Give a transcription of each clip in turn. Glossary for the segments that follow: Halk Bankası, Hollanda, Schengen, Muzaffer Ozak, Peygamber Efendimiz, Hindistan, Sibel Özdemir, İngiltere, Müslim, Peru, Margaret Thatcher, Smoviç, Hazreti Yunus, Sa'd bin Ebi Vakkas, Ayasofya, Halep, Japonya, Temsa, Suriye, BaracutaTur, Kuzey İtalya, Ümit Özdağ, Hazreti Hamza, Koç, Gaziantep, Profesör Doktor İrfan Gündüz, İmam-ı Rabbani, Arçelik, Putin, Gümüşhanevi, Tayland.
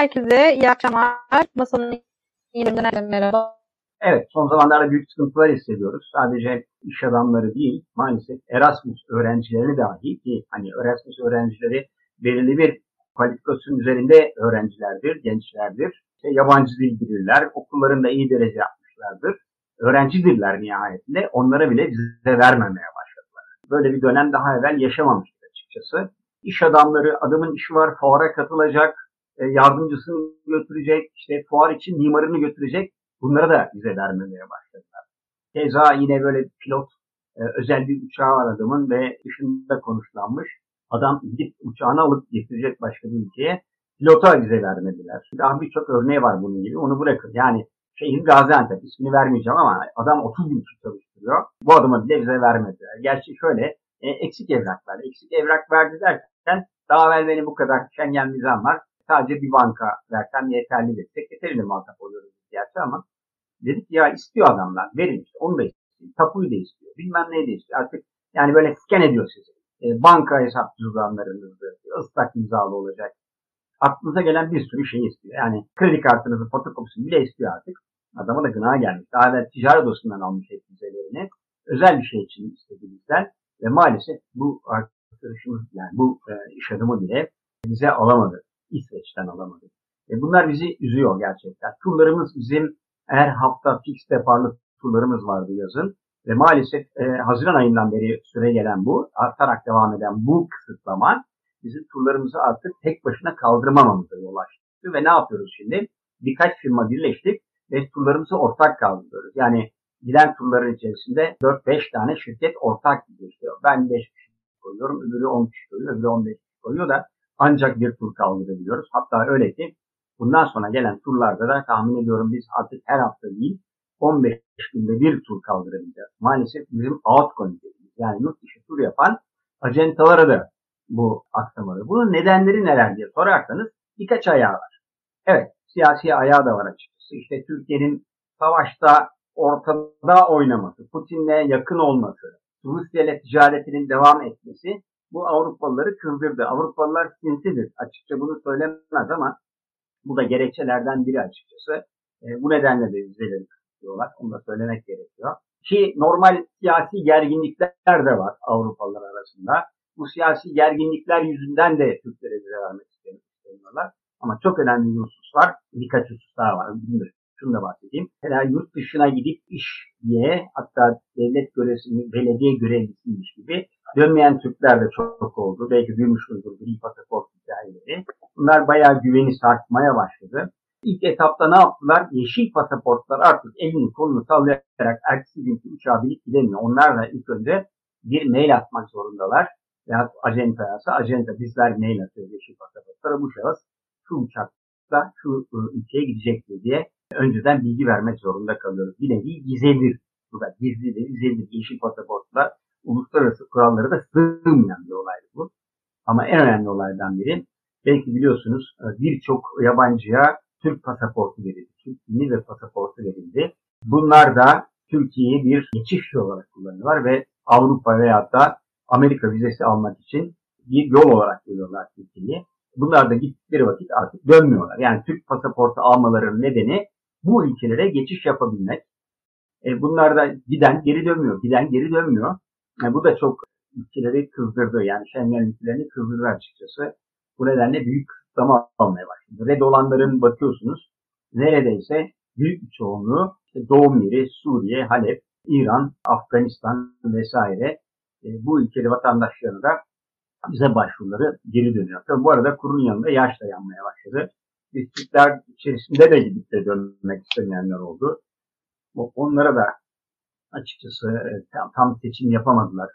Herkese iyi akşamlar. Masanın yeniden merhaba. Evet, son zamanlarda büyük sıkıntılar hissediyoruz. Sadece iş adamları değil, maalesef Erasmus öğrencileri dahi ki hani Erasmus öğrencileri belirli bir kualifikasyon üzerinde öğrencilerdir, gençlerdir. Yabancı dil bilirler, okullarında iyi derece yapmışlardır. Öğrenci diller nihayetinde onlara bile vize vermemeye başladılar. Böyle bir dönem daha evvel yaşamamıştık açıkçası. İş adamları, adamın işi var, fuara katılacak, yardımcısını götürecek, işte fuar için mimarını götürecek. Bunlara da vize vermemeye başladılar. Keza yine böyle pilot özel bir uçağı var adamın ve dışında konuşlanmış. Adam gidip uçağını alıp getirecek başka bir ülkeye. Pilota vize vermediler. Daha birçok örneği var bunun gibi. Onu bırakın. Yani şehir Gaziantep, ismini vermeyeceğim ama adam 30 bin kişi çalıştırıyor. Bu adama bile vize vermediler. Gerçi şöyle eksik evrak verdi. Eksik evrak verdi derken daha evvel benim bu kadar Schengen vizem var. Sadece bir banka versem yeterli desek. Yeterli muhatap oluyoruz gerçi ama dedik ya istiyor adamlar. Verin işte onu da istiyor. Tapuyu da istiyor. Bilmem neyi de istiyor. Artık yani böyle scan ediyor sizi. Banka hesap cüzdanlarınızı, ıslak imzalı olacak. Aklınıza gelen bir sürü şey istiyor. Yani kredi kartınızın fotokopisini bile istiyor artık. Adama da gına gelmiş. Daha evvel ticaret odasından almış elbiselerini. Özel bir şey için istediğimizden ve maalesef bu arkadaşımız yani bu iş adamı bile bize alamadı. İsveç'ten alamadı. Bunlar bizi üzüyor gerçekten. Turlarımız bizim her hafta fix deparlı turlarımız vardı yazın. Ve maalesef Haziran ayından beri süre gelen bu, artarak devam eden bu kısıtlama bizim turlarımızı artık tek başına kaldırmamamıza yol açtı. Ve ne yapıyoruz şimdi? Birkaç firma birleştik ve turlarımızı ortak kaldırıyoruz. Yani giden turların içerisinde 4-5 tane şirket ortak birleşiyor. Ben 5 kişi koyuyorum, öbürü 10 kişi koyuyor, öbürü 15 kişi koyuyor da ancak bir tur kaldırabiliyoruz. Hatta öyle ki bundan sonra gelen turlarda da tahmin ediyorum biz artık her hafta değil 15 günde bir tur kaldırabileceğiz. Maalesef bizim outgoing dediğimiz yani yurt dışı tur yapan acentalara da bu aksamalı. Bunun nedenleri neler diye sorarsanız birkaç ayağı var. Evet, siyasi ayağı da var açıkçası. İşte Türkiye'nin savaşta ortada oynaması, Putin'le yakın olması, Rusya'yla ticaretinin devam etmesi bu Avrupalıları kızdırdı. Avrupalılar sinsidir. Açıkça bunu söylemez ama bu da gerekçelerden biri açıkçası. Bu nedenle de vizeleri kısıtlıyorlar. Onu da söylemek gerekiyor. Ki normal siyasi gerginlikler de var Avrupalılar arasında. Bu siyasi gerginlikler yüzünden de Türklere vize vermek istemiyorlar. Ama çok önemli bir husus var. Birkaç husus daha var. Şunu da bahsedeyim. Mesela yurt dışına gidip iş diye hatta devlet görevlisi, belediye görevlisiymiş gibi dönmeyen Türkler de çok oldu. Belki duymuşsunuzdur gri pasaport hikayeleri. Bunlar bayağı güveni sarsmaya başladı. İlk etapta ne yaptılar? Yeşil pasaportlar artık elini kolunu sallayarak ertesi günkü uçağa binip gidemiyor. Onlar da ilk önce bir mail atmak zorundalar. Yani ajantaysa, ajanta bizler mail atıyoruz yeşil pasaportlara. Bu şahıs şu uçakla şu ülkeye gidecektir diye önceden bilgi vermek zorunda kalıyoruz. Bir nevi gizlidir. Bu da gizlidir, gizlidir. Yeşil pasaportlar uluslararası kurallara da sığmayan bir olaydı bu. Ama en önemli olaydan biri belki biliyorsunuz birçok yabancıya Türk pasaportu verildi. Türk kimliği ve pasaportu verildi. Bunlar da Türkiye'ye bir geçiş yolu olarak kullanıyorlar ve Avrupa veya da Amerika vizesi almak için bir yol olarak görüyorlar Türkiye'yi. Bunlar da gittikleri vakit artık dönmüyorlar. Yani Türk pasaportu almalarının nedeni bu ülkelere geçiş yapabilmek. Bunlar da giden geri dönmüyor. Giden geri dönmüyor. Bu da çok ülkeleri kızdırdı. Yani Schengen ülkelerini kızdırdı açıkçası. Bu nedenle büyük kısıtlama almaya başladı. Red olanların bakıyorsunuz neredeyse büyük bir çoğunluğu doğum yeri Suriye, Halep, İran, Afganistan vesaire bu ülkeli vatandaşlarına da bize başvuruları geri dönüyor. Tabii bu arada kurun yanında yaş da yanmaya başladı. Distrikler içerisinde de gidip de dönmek istemeyenler oldu. Onlara da açıkçası tam seçim yapamadılar.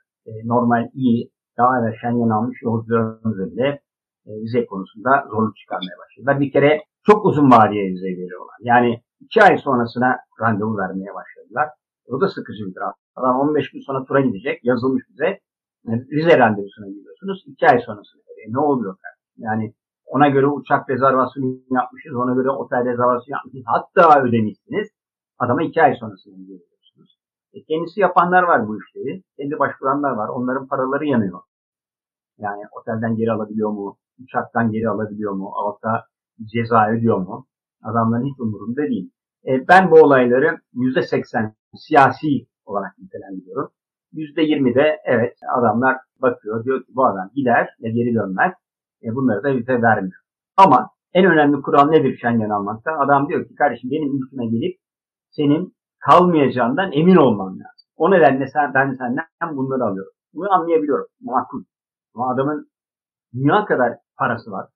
Normal iyi, daha evvel Schengen almış yolcularımız bile vize konusunda zorluk çıkarmaya başladılar. Bir kere çok uzun vadeye vize veriyorlar. Yani 2 ay sonrasına randevu vermeye başladılar. O da sıkıcı bir rahat. Adam 15 gün sonra tura gidecek, yazılmış bize. Vize randevusuna gidiyorsunuz, 2 ay sonrasına göre. Ne oluyor? Yani ona göre uçak rezervasyonu yapmışız, ona göre otel rezervasyonu yapmışız. Hatta ödemişsiniz. Adama 2 ay sonrasına gidiyorsunuz. Kendisi yapanlar var bu işleri. Kendi başvuranlar var. Onların paraları yanıyor. Yani otelden geri alabiliyor mu? Uçaktan geri alabiliyor mu? Alta ceza ediyor mu? Adamların hiç umurunda değil. Ben bu olayları %80 siyasi olarak nitelendiriyorum. %20'de evet adamlar bakıyor, diyor ki bu adam gider ve geri dönmez. Bunları da vize vermiyor. Ama en önemli kural nedir Schengen almakta? Adam diyor ki kardeşim benim ülkeme gelip senin kalmayacağından emin olman lazım. O nedenle ben senden bunları alıyorum. Bunu anlayabiliyorum. Makul. Ama adamın dünya kadar parası var,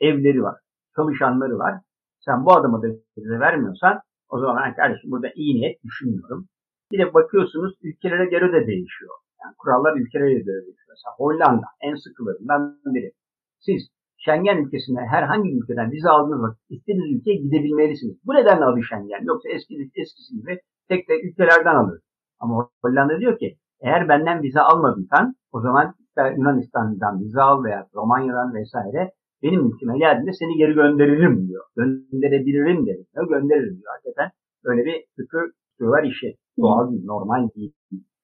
evleri var, çalışanları var. Sen bu adama da vize vermiyorsan o zaman kardeşim burada iyi niyet düşünmüyorum. Bir de bakıyorsunuz ülkelere göre de değişiyor. Yani kurallar ülkelere göre değişiyor. Mesela Hollanda en sıkılarından biri. Siz Schengen ülkesine herhangi bir ülkeden vize aldığınız vakit istediğiniz ülkeye gidebilmelisiniz. Bu nedenle adı Schengen. Yoksa eskisi gibi tek tek ülkelerden alır. Ama Hollanda diyor ki eğer benden vize almadıysan o zaman Yunanistan'dan vize al veya Romanya'dan vesaire benim ülkeme geldiğinde seni geri gönderirim diyor. Gönderebilirim derim. Gönderirim diyor. Hakikaten öyle bir sıkı var işi. Doğal değil, normal değil.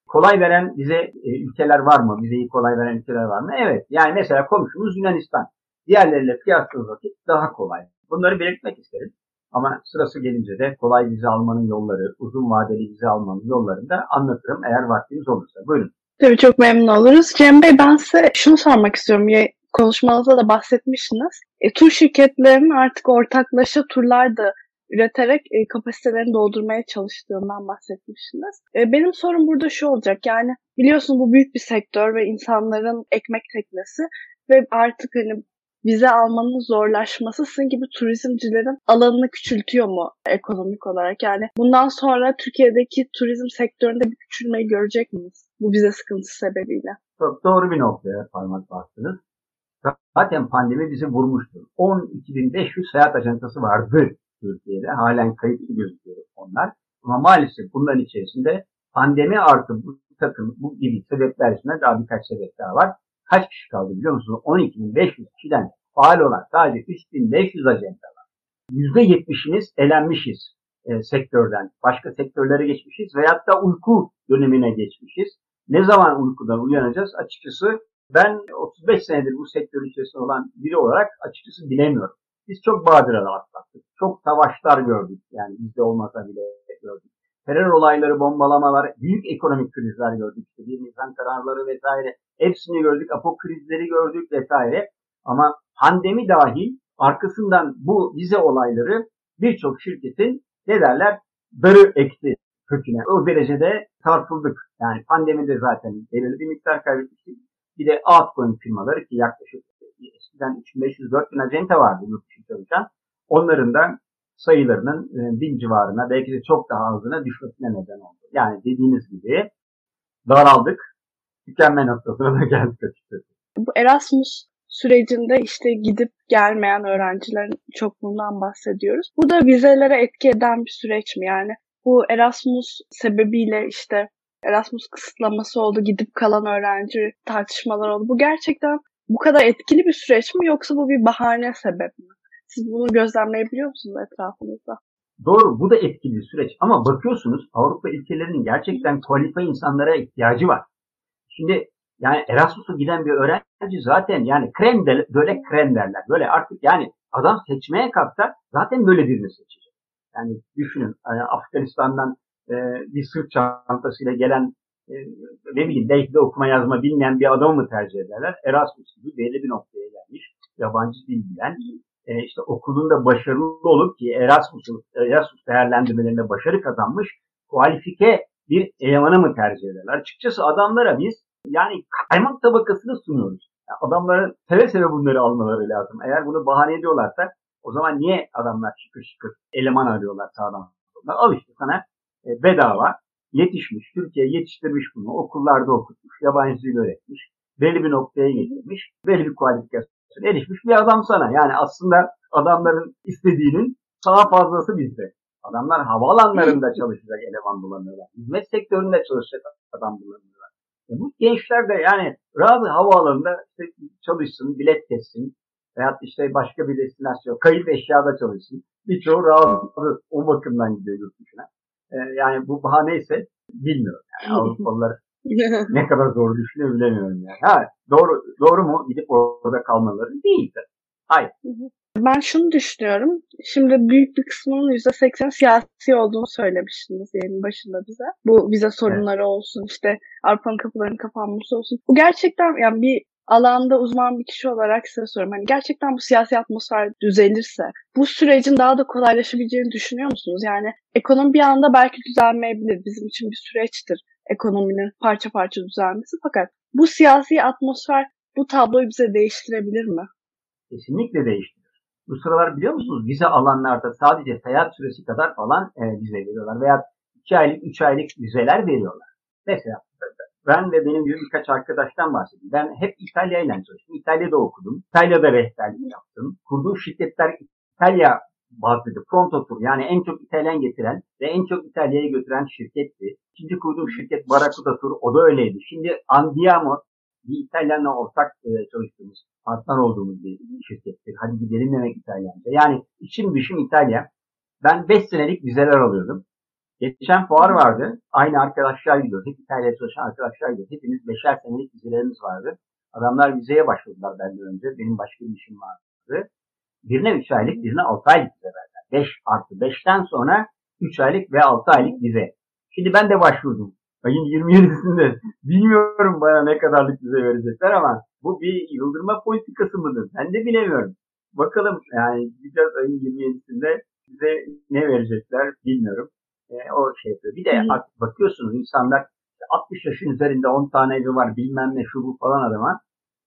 Kolay veren bize ülkeler var mı? Vizeyi kolay veren ülkeler var mı? Evet. Yani mesela komşumuz Yunanistan. Diğerleriyle kıyasladığımız vakit daha kolay. Bunları belirtmek isterim. Ama sırası gelince de kolay vize almanın yolları, uzun vadeli vize almanın yollarını da anlatırım eğer vaktiniz olursa. Buyurun. Tabii çok memnun oluruz. Cem Bey, ben size şunu sormak istiyorum. Konuşmanızda da bahsetmişsiniz. Tur şirketlerinin artık ortaklaşa turlar da üreterek kapasitelerini doldurmaya çalıştığından bahsetmişsiniz. Benim sorum burada şu olacak. Yani biliyorsun bu büyük bir sektör ve insanların ekmek teknesi ve artık hani vize almanın zorlaşması sizin gibi turizmcilerin alanını küçültüyor mu ekonomik olarak? Yani bundan sonra Türkiye'deki turizm sektöründe bir küçülmeyi görecek miyiz bu vize sıkıntısı sebebiyle? Çok doğru bir noktaya parmak bastınız. Zaten pandemi bizi vurmuştu. 12.500 seyahat ajantası vardı Türkiye'de. Halen kayıtlı gözüküyor onlar. Ama maalesef bunların içerisinde pandemi artı bu gibi sebepler içinde daha birkaç sebep daha var. Kaç kişi kaldı biliyor musunuz? 12.500 kişiden faal olan sadece 3.500 ajanta var. %70'imiz elenmişiz sektörden. Başka sektörlere geçmişiz veyahut da uyku dönemine geçmişiz. Ne zaman uykudan uyanacağız? Açıkçası ben 35 senedir bu sektörün içerisinde olan biri olarak açıkçası bilemiyorum. Biz çok badiralar atlattık. Çok savaşlar gördük. Yani bizde olmasa bile gördük. Terör olayları, bombalamalar, büyük ekonomik krizler gördük. Bir insan kararları vesaire. Hepsini gördük. Apo krizleri gördük vesaire. Ama pandemi dahil arkasından bu vize olayları birçok şirketin ne derler? Darı ekti köküne. O derecede tartıldık. Yani pandemide zaten belirli bir miktar kaybetmiştik. Bir de altcoin firmaları ki yaklaşık eskiden 3.500-4.000 ajenta vardı yurt dışı çalışan. Onların da sayılarının 1000 civarına belki de çok daha azına düşmesine neden oldu. Yani dediğiniz gibi daraldık. Tükenme noktasına da geldik açıkçası. Bu Erasmus sürecinde işte gidip gelmeyen öğrencilerin çokluğundan bahsediyoruz. Bu da vizelere etki eden bir süreç mi? Yani bu Erasmus sebebiyle işte Erasmus kısıtlaması oldu, gidip kalan öğrenci tartışmalar oldu. Bu gerçekten bu kadar etkili bir süreç mi yoksa bu bir bahane sebep mi? Siz bunu gözlemleyebiliyor musunuz etrafınızda? Doğru, bu da etkili bir süreç ama bakıyorsunuz Avrupa ülkelerinin gerçekten kualifiye insanlara ihtiyacı var. Şimdi yani Erasmus'a giden bir öğrenci zaten yani krem böyle krem derler. Böyle artık yani adam seçmeye kalksa zaten böyle birini seçecek. Yani düşünün yani Afganistan'dan bir sırt çantasıyla gelen ne bileyim belki de okuma yazma bilmeyen bir adamı mı tercih ederler? Erasmus gibi belli bir noktaya gelmiş. Yabancı dil bilen. İşte okulun da başarılı olup ki Erasmus değerlendirmelerinde başarı kazanmış. Kualifike bir elemanı mı tercih ederler? Açıkçası adamlara biz yani kaymak tabakasını sunuyoruz. Yani adamlara seve seve bunları almaları lazım. Eğer bunu bahane ediyorlarsa o zaman niye adamlar şıkır şıkır eleman arıyorlar sağdan? Al işte sana bedava yetişmiş, Türkiye yetiştirmiş bunu, okullarda okutmuş, yabancı dil öğretmiş, belli bir noktaya getirmiş, belli bir kualifikasyona erişmiş bir adam sana. Yani aslında adamların istediğinin daha fazlası bizde. Adamlar havaalanlarında çalışacak eleman bulamıyorlar, hizmet sektöründe çalışacak adam bulamıyorlar. Bu gençler de yani razı havaalanında işte çalışsın, bilet kessin veyahut işte başka bir destinasyon, kayıp eşyada çalışsın. Birçoğu razı o bakımdan gidiyor yurt dışına. Yani bu bahane ise bilmiyorum. Yani Avrupalılar ne kadar doğru düşünüyor bilemiyorum yani. Ha doğru mu gidip orada kalmaları değil de. Hayır. Ben şunu düşünüyorum. Şimdi büyük bir kısmının %80 siyasi olduğunu söylemiştiniz yayının başında bize. Bu vize sorunları olsun, işte Avrupa'nın kapılarının kapanması olsun. Bu gerçekten yani bir alanda uzman bir kişi olarak size soruyorum. Hani gerçekten bu siyasi atmosfer düzelirse bu sürecin daha da kolaylaşabileceğini düşünüyor musunuz? Yani ekonomi bir anda belki düzelmeyebilir. Bizim için bir süreçtir ekonominin parça parça düzelmesi. Fakat bu siyasi atmosfer bu tabloyu bize değiştirebilir mi? Kesinlikle değiştirir. Bu sıralar biliyor musunuz vize alanlarda sadece seyahat süresi kadar falan vize veriyorlar. Veya 2 aylık, 3 aylık vizeler veriyorlar. Mesela ben ve benim gibi birkaç arkadaştan bahsedeyim. Ben hep İtalya ile çalıştım. İtalya'da okudum. İtalya'da rehberlik yaptım. Kurduğu şirketler İtalya bazlıydı. ProntoTur yani en çok İtalyan getiren ve en çok İtalya'ya götüren şirketti. Şimdi kurduğum şirket BaracutaTur. O da öyleydi. Şimdi Andiamo bir İtalyanla ortak çalıştığımız, partner olduğumuz bir şirkettir. Hadi gidelim demek İtalyanca. Yani içim dışım İtalya. Ben 5 senelik vizeler alıyordum. Geçen fuar vardı. Aynı arkadaşlar gidiyor. Hep İtalya'ya çalışan arkadaşlar gidiyor. Hepimiz 5'er senelik vizelerimiz vardı. Adamlar vizeye başladılar benden önce. Benim başka bir işim vardı. Birine 3 aylık, birine 6 aylık vize verdiler. 5 artı 5'ten sonra 3 aylık ve 6 aylık vize. Şimdi ben de başvurdum. Ayın 27'sinde bilmiyorum bana ne kadarlık vize verecekler ama bu bir yıldırma politikası mıdır? Ben de bilemiyorum. Bakalım yani biraz ayın 27'sinde bize ne verecekler bilmiyorum. O şey yapıyor. Bir de bakıyorsunuz insanlar 60 yaşın üzerinde 10 tane evi var bilmem ne şu bu falan adama.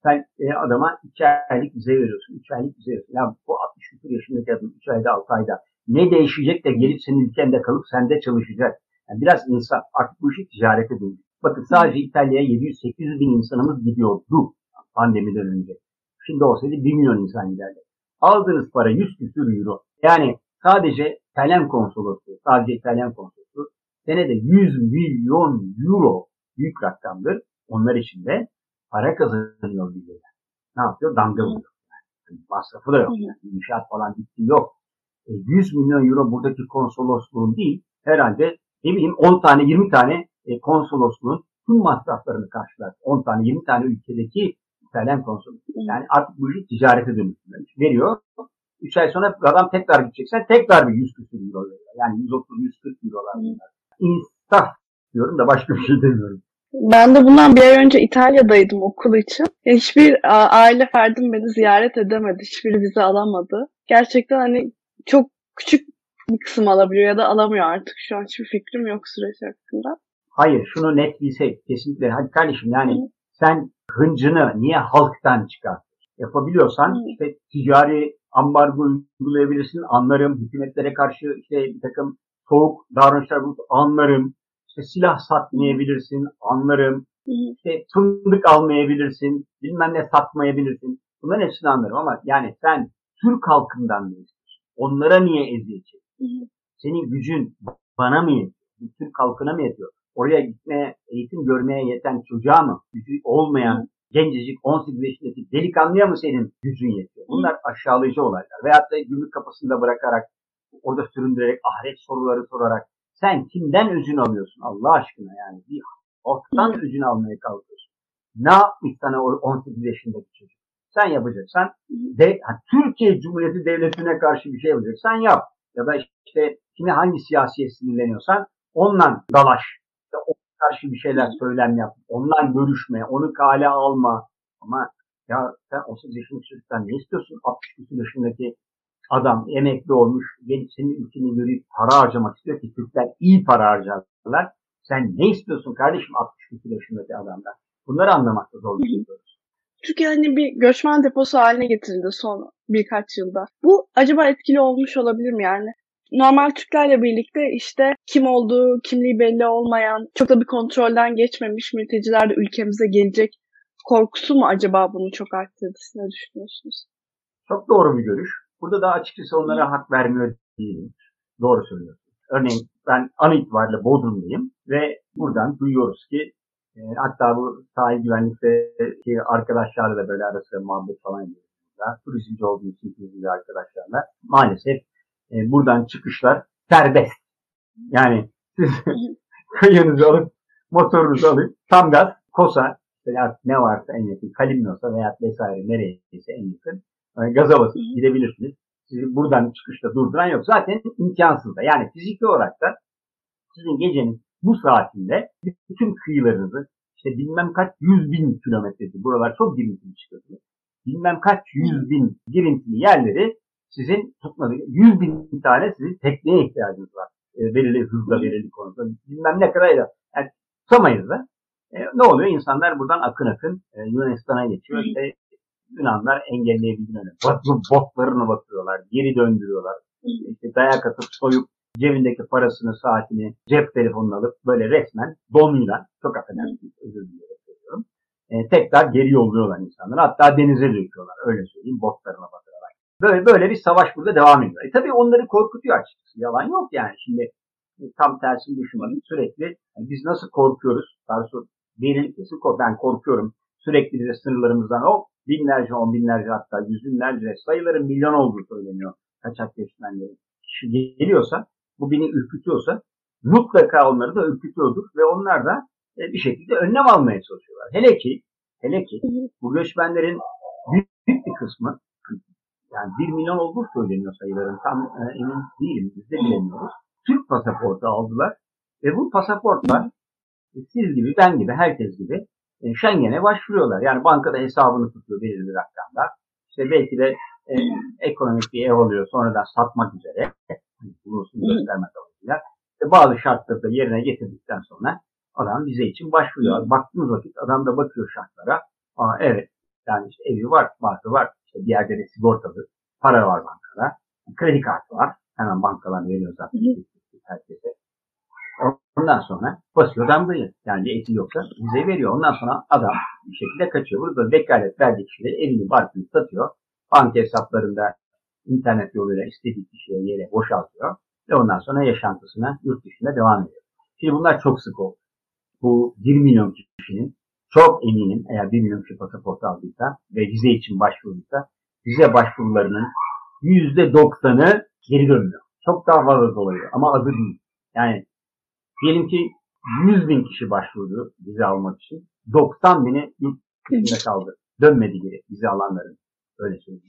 Sen adama 2 aylık vize veriyorsun. 3 aylık vize veriyorsun. Ya bu 60 yaşındaki adam 3 ayda 6 ayda ne değişecek de gelip senin ülkende kalıp sende çalışacak. Yani biraz insan artık bu işi ticarete dönüyor. Bakın sadece İtalya'ya 700-800 bin insanımız gidiyordu pandemiden önce. Şimdi olsaydı 1 milyon insan giderdi. Aldığınız para 100 küsür euro. Yani sadece İtalyan konsolosluğu, senede 100 milyon euro büyük rakamdır. Onlar için de para kazanıyor birileri. Ne yapıyor? Damgalıyor. Yani masrafı da yok. İnşaat falan bittiği yok. 100 milyon euro buradaki konsolosluğun değil, herhalde ne bileyim 10 tane 20 tane konsolosluğun tüm masraflarını karşılar. 10 tane 20 tane ülkedeki İtalyan konsolosluğu. Yani artık bu işi ticarete dönüştürüyor. Veriyor. 3 ay sonra adam tekrar gideceksen tekrar bir 100 küsur euro veriyor. Yani 130-140 eurolar veriyor. İnsaf diyorum da başka bir şey demiyorum. Ben de bundan bir ay önce İtalya'daydım okul için. Hiçbir aile ferdim beni ziyaret edemedi. Hiçbiri vize alamadı. Gerçekten hani çok küçük bir kısım alabiliyor ya da alamıyor artık. Şu an hiçbir fikrim yok süreç hakkında. Hayır, şunu net bilsek kesinlikle. Hadi kardeşim yani sen hıncını niye halktan çıkartıyorsun? Yapabiliyorsan işte ticari ambargo uygulayabilirsin, anlarım. Hükümetlere karşı işte bir takım soğuk davranışlar bulup anlarım. İşte silah satmayabilirsin, anlarım. İşte fındık almayabilirsin, bilmem ne satmayabilirsin. Bunların hepsini anlarım ama yani sen Türk halkından mı istiyorsun? Onlara niye eziyet çekiyorsun? Senin gücün bana mı yetiyor? Türk halkına mı yetiyor? Oraya gitmeye, eğitim görmeye yeten çocuğa mı? Gücü olmayan gencecik 18 yaşındaki delikanlıya mı senin gücün yetiyor? Bunlar aşağılayıcı olaylar. Veyahut da gümrük kapısında bırakarak, orada süründürerek, ahiret soruları sorarak sen kimden öcünü alıyorsun Allah aşkına yani? Bir halktan öcünü almaya kalkıyorsun. Ne yapmış sana o 18 yaşındaki çocuk? Sen yapacaksan, Türkiye Cumhuriyeti Devleti'ne karşı bir şey yapacaksan yap. Ya da işte kime hangi siyasiye sinirleniyorsan onunla dalaş. İşte karşı bir şeyler söylem yap. Ondan görüşme, onu kale alma. Ama ya sen 18 yaşındaki çocuktan ne istiyorsun? 62 yaşındaki adam emekli olmuş, gelip senin ülkeni görüp para harcamak istiyor ki Türkler iyi para harcarlar. Sen ne istiyorsun kardeşim 62 yaşındaki adamdan? Bunları anlamakta zorlanıyoruz. Türkiye hani bir göçmen deposu haline getirildi son birkaç yılda. Bu acaba etkili olmuş olabilir mi yani? Normal Türklerle birlikte işte kim olduğu, kimliği belli olmayan, çok da bir kontrolden geçmemiş mülteciler de ülkemize gelecek korkusu mu acaba bunu çok arttırdı? Siz ne düşünüyorsunuz? Çok doğru bir görüş. Burada da açıkçası onlara hak vermiyor değilim. Doğru söylüyorsunuz. Örneğin ben an itibariyle Bodrum'dayım ve buradan duyuyoruz ki hatta bu sahil güvenlikteki arkadaşlarla da böyle arası muhabbet falan ediyoruz. Turizmci olduğu için turizmci arkadaşlarla maalesef buradan çıkışlar serbest. Yani siz kayığınızı alıp motorunuzu alıp tam gaz, kosa, ne varsa en yakın, kalimnosa veya vesaire nereyse en yakın yani gaza basıp gidebilirsiniz. Sizi buradan çıkışta durduran yok. Zaten imkansız da. Yani fiziki olarak da sizin gecenin bu saatinde bütün kıyılarınızı, işte bilmem kaç 100.000 kilometresi, buralar çok girintili çıkıyorsunuz. Bilmem kaç 100.000 girintili yerleri sizin tutmadığı, 100.000 tane sizin tekneye ihtiyacınız var. Belirli hızla, belirli konuda. Bilmem ne kadarıyla. Yani tutamayız da. Ne oluyor? İnsanlar buradan akın akın Yunanistan'a geçiyor. İşte Yunanlar engelleyebildiğine botlarını batırıyorlar, geri döndürüyorlar. İşte dayak atıp soyup cebindeki parasını, saatini, cep telefonunu alıp böyle resmen donuyla, çok affedersiniz, özür diliyorum, tekrar geri yolluyorlar insanları. Hatta denize döküyorlar. Öyle söyleyeyim, botlarına batırarak. Böyle bir savaş burada devam ediyor. Tabii onları korkutuyor açıkçası. Yalan yok yani. Şimdi tam tersini düşünmedim. Sürekli yani biz nasıl korkuyoruz? Ben korkuyorum. Sürekli bize sınırlarımızdan binlerce, on binlerce, hatta yüz binlerce, sayıların milyon olduğu söyleniyor kaçak göçmenlerin. Şu geliyorsa, bu beni ürkütüyorsa mutlaka onları da ürkütüyordur ve onlar da bir şekilde önlem almaya çalışıyorlar. Hele ki bu göçmenlerin büyük bir kısmı, yani 1 milyon olduğu söyleniyor sayıların, tam emin değilim, biz de bilemiyoruz. Türk pasaportu aldılar ve bu pasaportlar siz gibi, ben gibi, herkes gibi Schengen'e başvuruyorlar. Yani bankada hesabını tutuyor belirli rakamlar. İşte belki de ekonomik bir ev oluyor, sonradan satmak üzere. Bulursun göstermek amacıyla. İşte bazı şartları da yerine getirdikten sonra adam vize için başvuruyor. Baktığınız vakit adam da bakıyor şartlara. Aa evet, yani işte evi var, marka var, işte bir yerde de sigortalı, para var bankada, kredi kartı var. Hemen bankadan veriyor zaten. Herkese. Ondan sonra basıyor damgayı. Yani eti yoksa vize veriyor. Ondan sonra adam bir şekilde kaçıyor. Burada vekalet verdiği kişileri evini, barkını satıyor. Banka hesaplarında internet yoluyla istediği kişiye, yere boşaltıyor. Ve ondan sonra yaşantısına yurt dışında devam ediyor. Şimdi bunlar çok sık oldu. Bu 1 milyon kişinin çok eminim, eğer 1 milyon kişi pasaportu aldıysa ve vize için başvurduysa, vize başvurularının %90'ı geri dönmüyor. Çok daha fazla dolayı ama azı değil. Yani diyelim ki 100 bin kişi başvurdu vize almak için. 90 bini yurt dışında kaldı. Dönmedi geri vize alanların. Öyle söyleyeyim.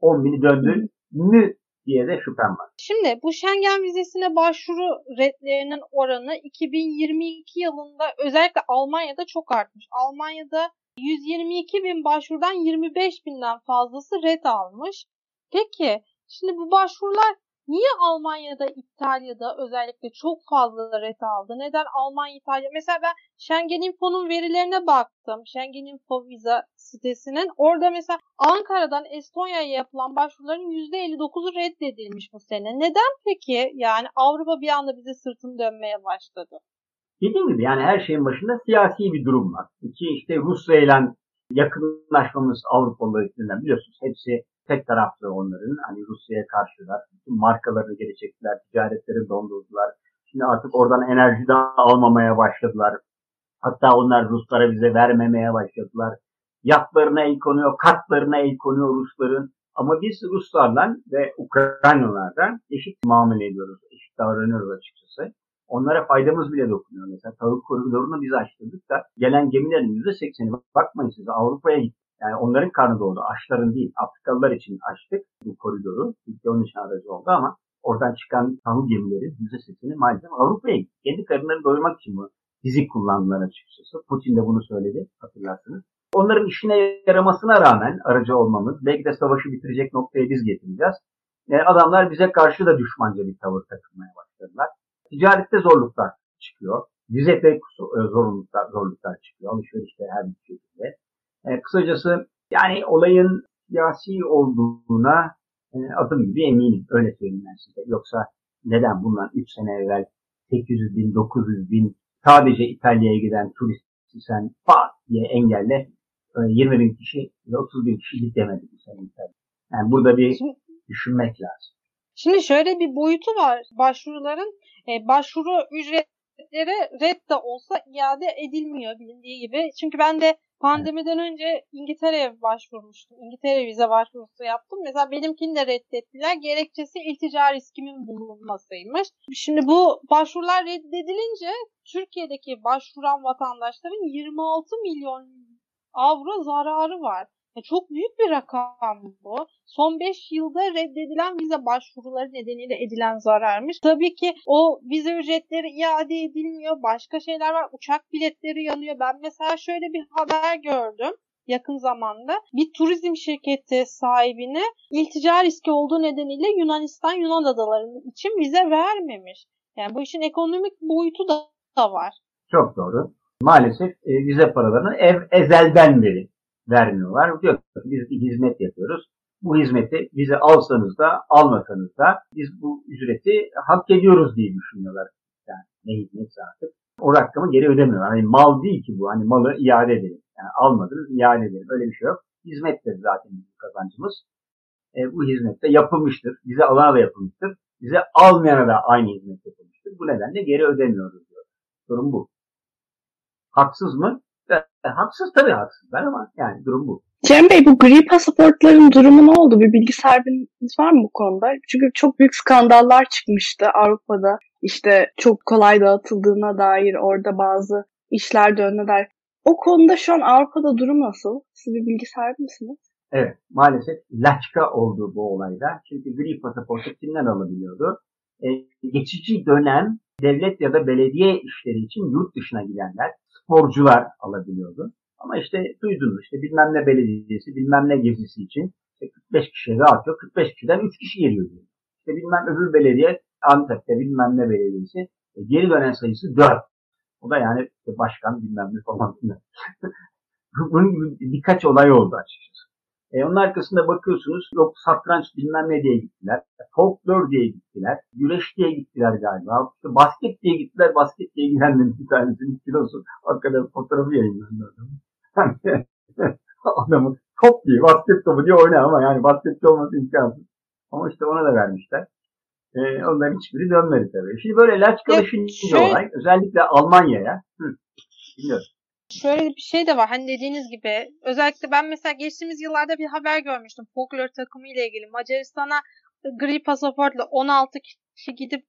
10 bini döndü mü diye de şüphem var. Şimdi bu Schengen vizesine başvuru redlerinin oranı 2022 yılında özellikle Almanya'da çok artmış. Almanya'da 122 bin başvurudan 25 binden fazlası red almış. Peki şimdi bu başvurular niye Almanya'da, İtalya'da özellikle çok fazla ret aldı? Neden Almanya, İtalya? Mesela ben Schengen Info'nun verilerine baktım. Schengen Info Visa sitesinin. Orada mesela Ankara'dan Estonya'ya yapılan başvuruların %59'u reddedilmiş bu sene. Neden peki? Yani Avrupa bir anda bize sırtını dönmeye başladı. Dediğim gibi yani her şeyin başında siyasi bir durum var. İşte Rusya'yla yakınlaşmamız Avrupalılar içinden, biliyorsunuz hepsi tek taraflı onların. Hani Rusya'ya karşılar. Bütün markalarını geri çektiler. Ticaretleri dondurdular. Şimdi artık oradan enerji de almamaya başladılar. Hatta onlar Ruslara vize vermemeye başladılar. Yatlarına el konuyor. Katlarına el konuyor Rusların. Ama biz Ruslarla ve Ukraynalardan eşit muamele ediyoruz. Eşit davranıyoruz açıkçası. Onlara faydamız bile dokunuyor. Mesela tavuk koridorunu biz açtırdık da gelen gemilerin %80'i bakmayın siz Avrupa'ya gitti. Yani onların karnı doğdu. Açların değil. Afrikalılar için açtık bu koridoru. Türkiye onun için aracı oldu ama oradan çıkan tahıl gemilerin %80'i maalesef Avrupa'ya gitti. Kendi karınlarını doyurmak için bunu fizik kullandılar açıkçası. Putin de bunu söyledi, hatırlarsınız. Onların işine yaramasına rağmen aracı olmamız, belki de savaşı bitirecek noktaya biz getireceğiz. Yani adamlar bize karşı da düşmanca bir tavır takınmaya başladılar. Ticarette zorluklar çıkıyor. Vizede zorluklar çıkıyor. Alışverişte her bir şekilde. Kısacası yani olayın siyasi olduğuna adım gibi eminim. Öyle söyleyeyim ben size. Yoksa neden bundan 3 sene evvel 800 bin, 900 bin sadece İtalya'ya giden turist sen pat diye engelle 20 bin kişi ve 30 bin kişi gidemedi bu sene İtalya'ya. Yani burada bir düşünmek lazım. Şimdi şöyle bir boyutu var başvuruların. Başvuru ücretleri red de olsa iade edilmiyor bilindiği gibi. Çünkü ben de pandemiden önce İngiltere'ye başvurmuştum. İngiltere vize başvurusu yaptım. Mesela benimkini de reddettiler. Gerekçesi iltica riskimin bulunmasıymış. Şimdi bu başvurular reddedilince Türkiye'deki başvuran vatandaşların 26 milyon avro zararı var. Çok büyük bir rakam bu. Son 5 yılda reddedilen vize başvuruları nedeniyle edilen zararmış. Tabii ki o vize ücretleri iade edilmiyor. Başka şeyler var. Uçak biletleri yanıyor. Ben mesela şöyle bir haber gördüm yakın zamanda. Bir turizm şirketi sahibine iltica riski olduğu nedeniyle Yunanistan, Yunan adaları için vize vermemiş. Yani bu işin ekonomik boyutu da var. Çok doğru. Maalesef vize paralarını ezelden beri vermiyorlar. Diyor ki biz bir hizmet yapıyoruz. Bu hizmeti bize alsanız da almasanız da biz bu ücreti hak ediyoruz diye düşünüyorlar. Yani ne hizmetse artık. O rakamı geri ödemiyorlar. Hani mal değil ki bu. Hani malı iade edelim. Yani almadınız iade edelim. Öyle bir şey yok. Hizmettir zaten kazancımız. Bu hizmet de yapılmıştır. Bize alana da yapılmıştır. Bize almayana da aynı hizmet yapılmıştır. Bu nedenle geri ödemiyoruz diyor. Durum bu. Haksız mı? Haksız tabii haksızlar ama yani durum bu. Cem Bey, bu gri pasaportların durumu ne oldu? Bir bilgi sahibiniz var mı bu konuda? Çünkü çok büyük skandallar çıkmıştı Avrupa'da. İşte çok kolay dağıtıldığına dair, orada bazı işler dönüne dair. O konuda şu an Avrupa'da durum nasıl? Siz bir bilgi sahibi misiniz? Evet, maalesef laçka oldu bu olayda. Çünkü gri pasaportu kimden alabiliyordu? Geçici dönem devlet ya da belediye işleri için yurt dışına gidenler, sporcular alabiliyordu. Ama işte duydunuz işte bilmem ne belediyesi, bilmem ne gezisi için 45 kişiye dağıtıyor. 45 kişiden 3 kişi geliyor. İşte bilmem öbür belediye, Antakya bilmem ne belediyesi. Geri dönen sayısı 4. O da yani işte başkan bilmem ne falan. Bunun gibi birkaç olay oldu açıkçası. Onun arkasında bakıyorsunuz yok satranç bilmem ne diye gittiler. Folklor diye gittiler. Güreş diye gittiler galiba. İşte basket diye gittiler. Basket diye gidenlerin bir tanesinin kilosu. Hakikaten fotoğrafı yayınlandı. Adamın top diye basket topu diye oynar ama yani basketçi olması imkansız. Ama işte ona da vermişler. Onların hiçbiri dönmedi tabii. Şimdi böyle laçkalı şimdi olay. Özellikle Almanya'ya. Biliyorum. Şöyle bir şey de var. Hani dediğiniz gibi özellikle ben mesela geçtiğimiz yıllarda bir haber görmüştüm. Folklor takımı ile ilgili Macaristan'a gri pasaportla 16 kişi gidip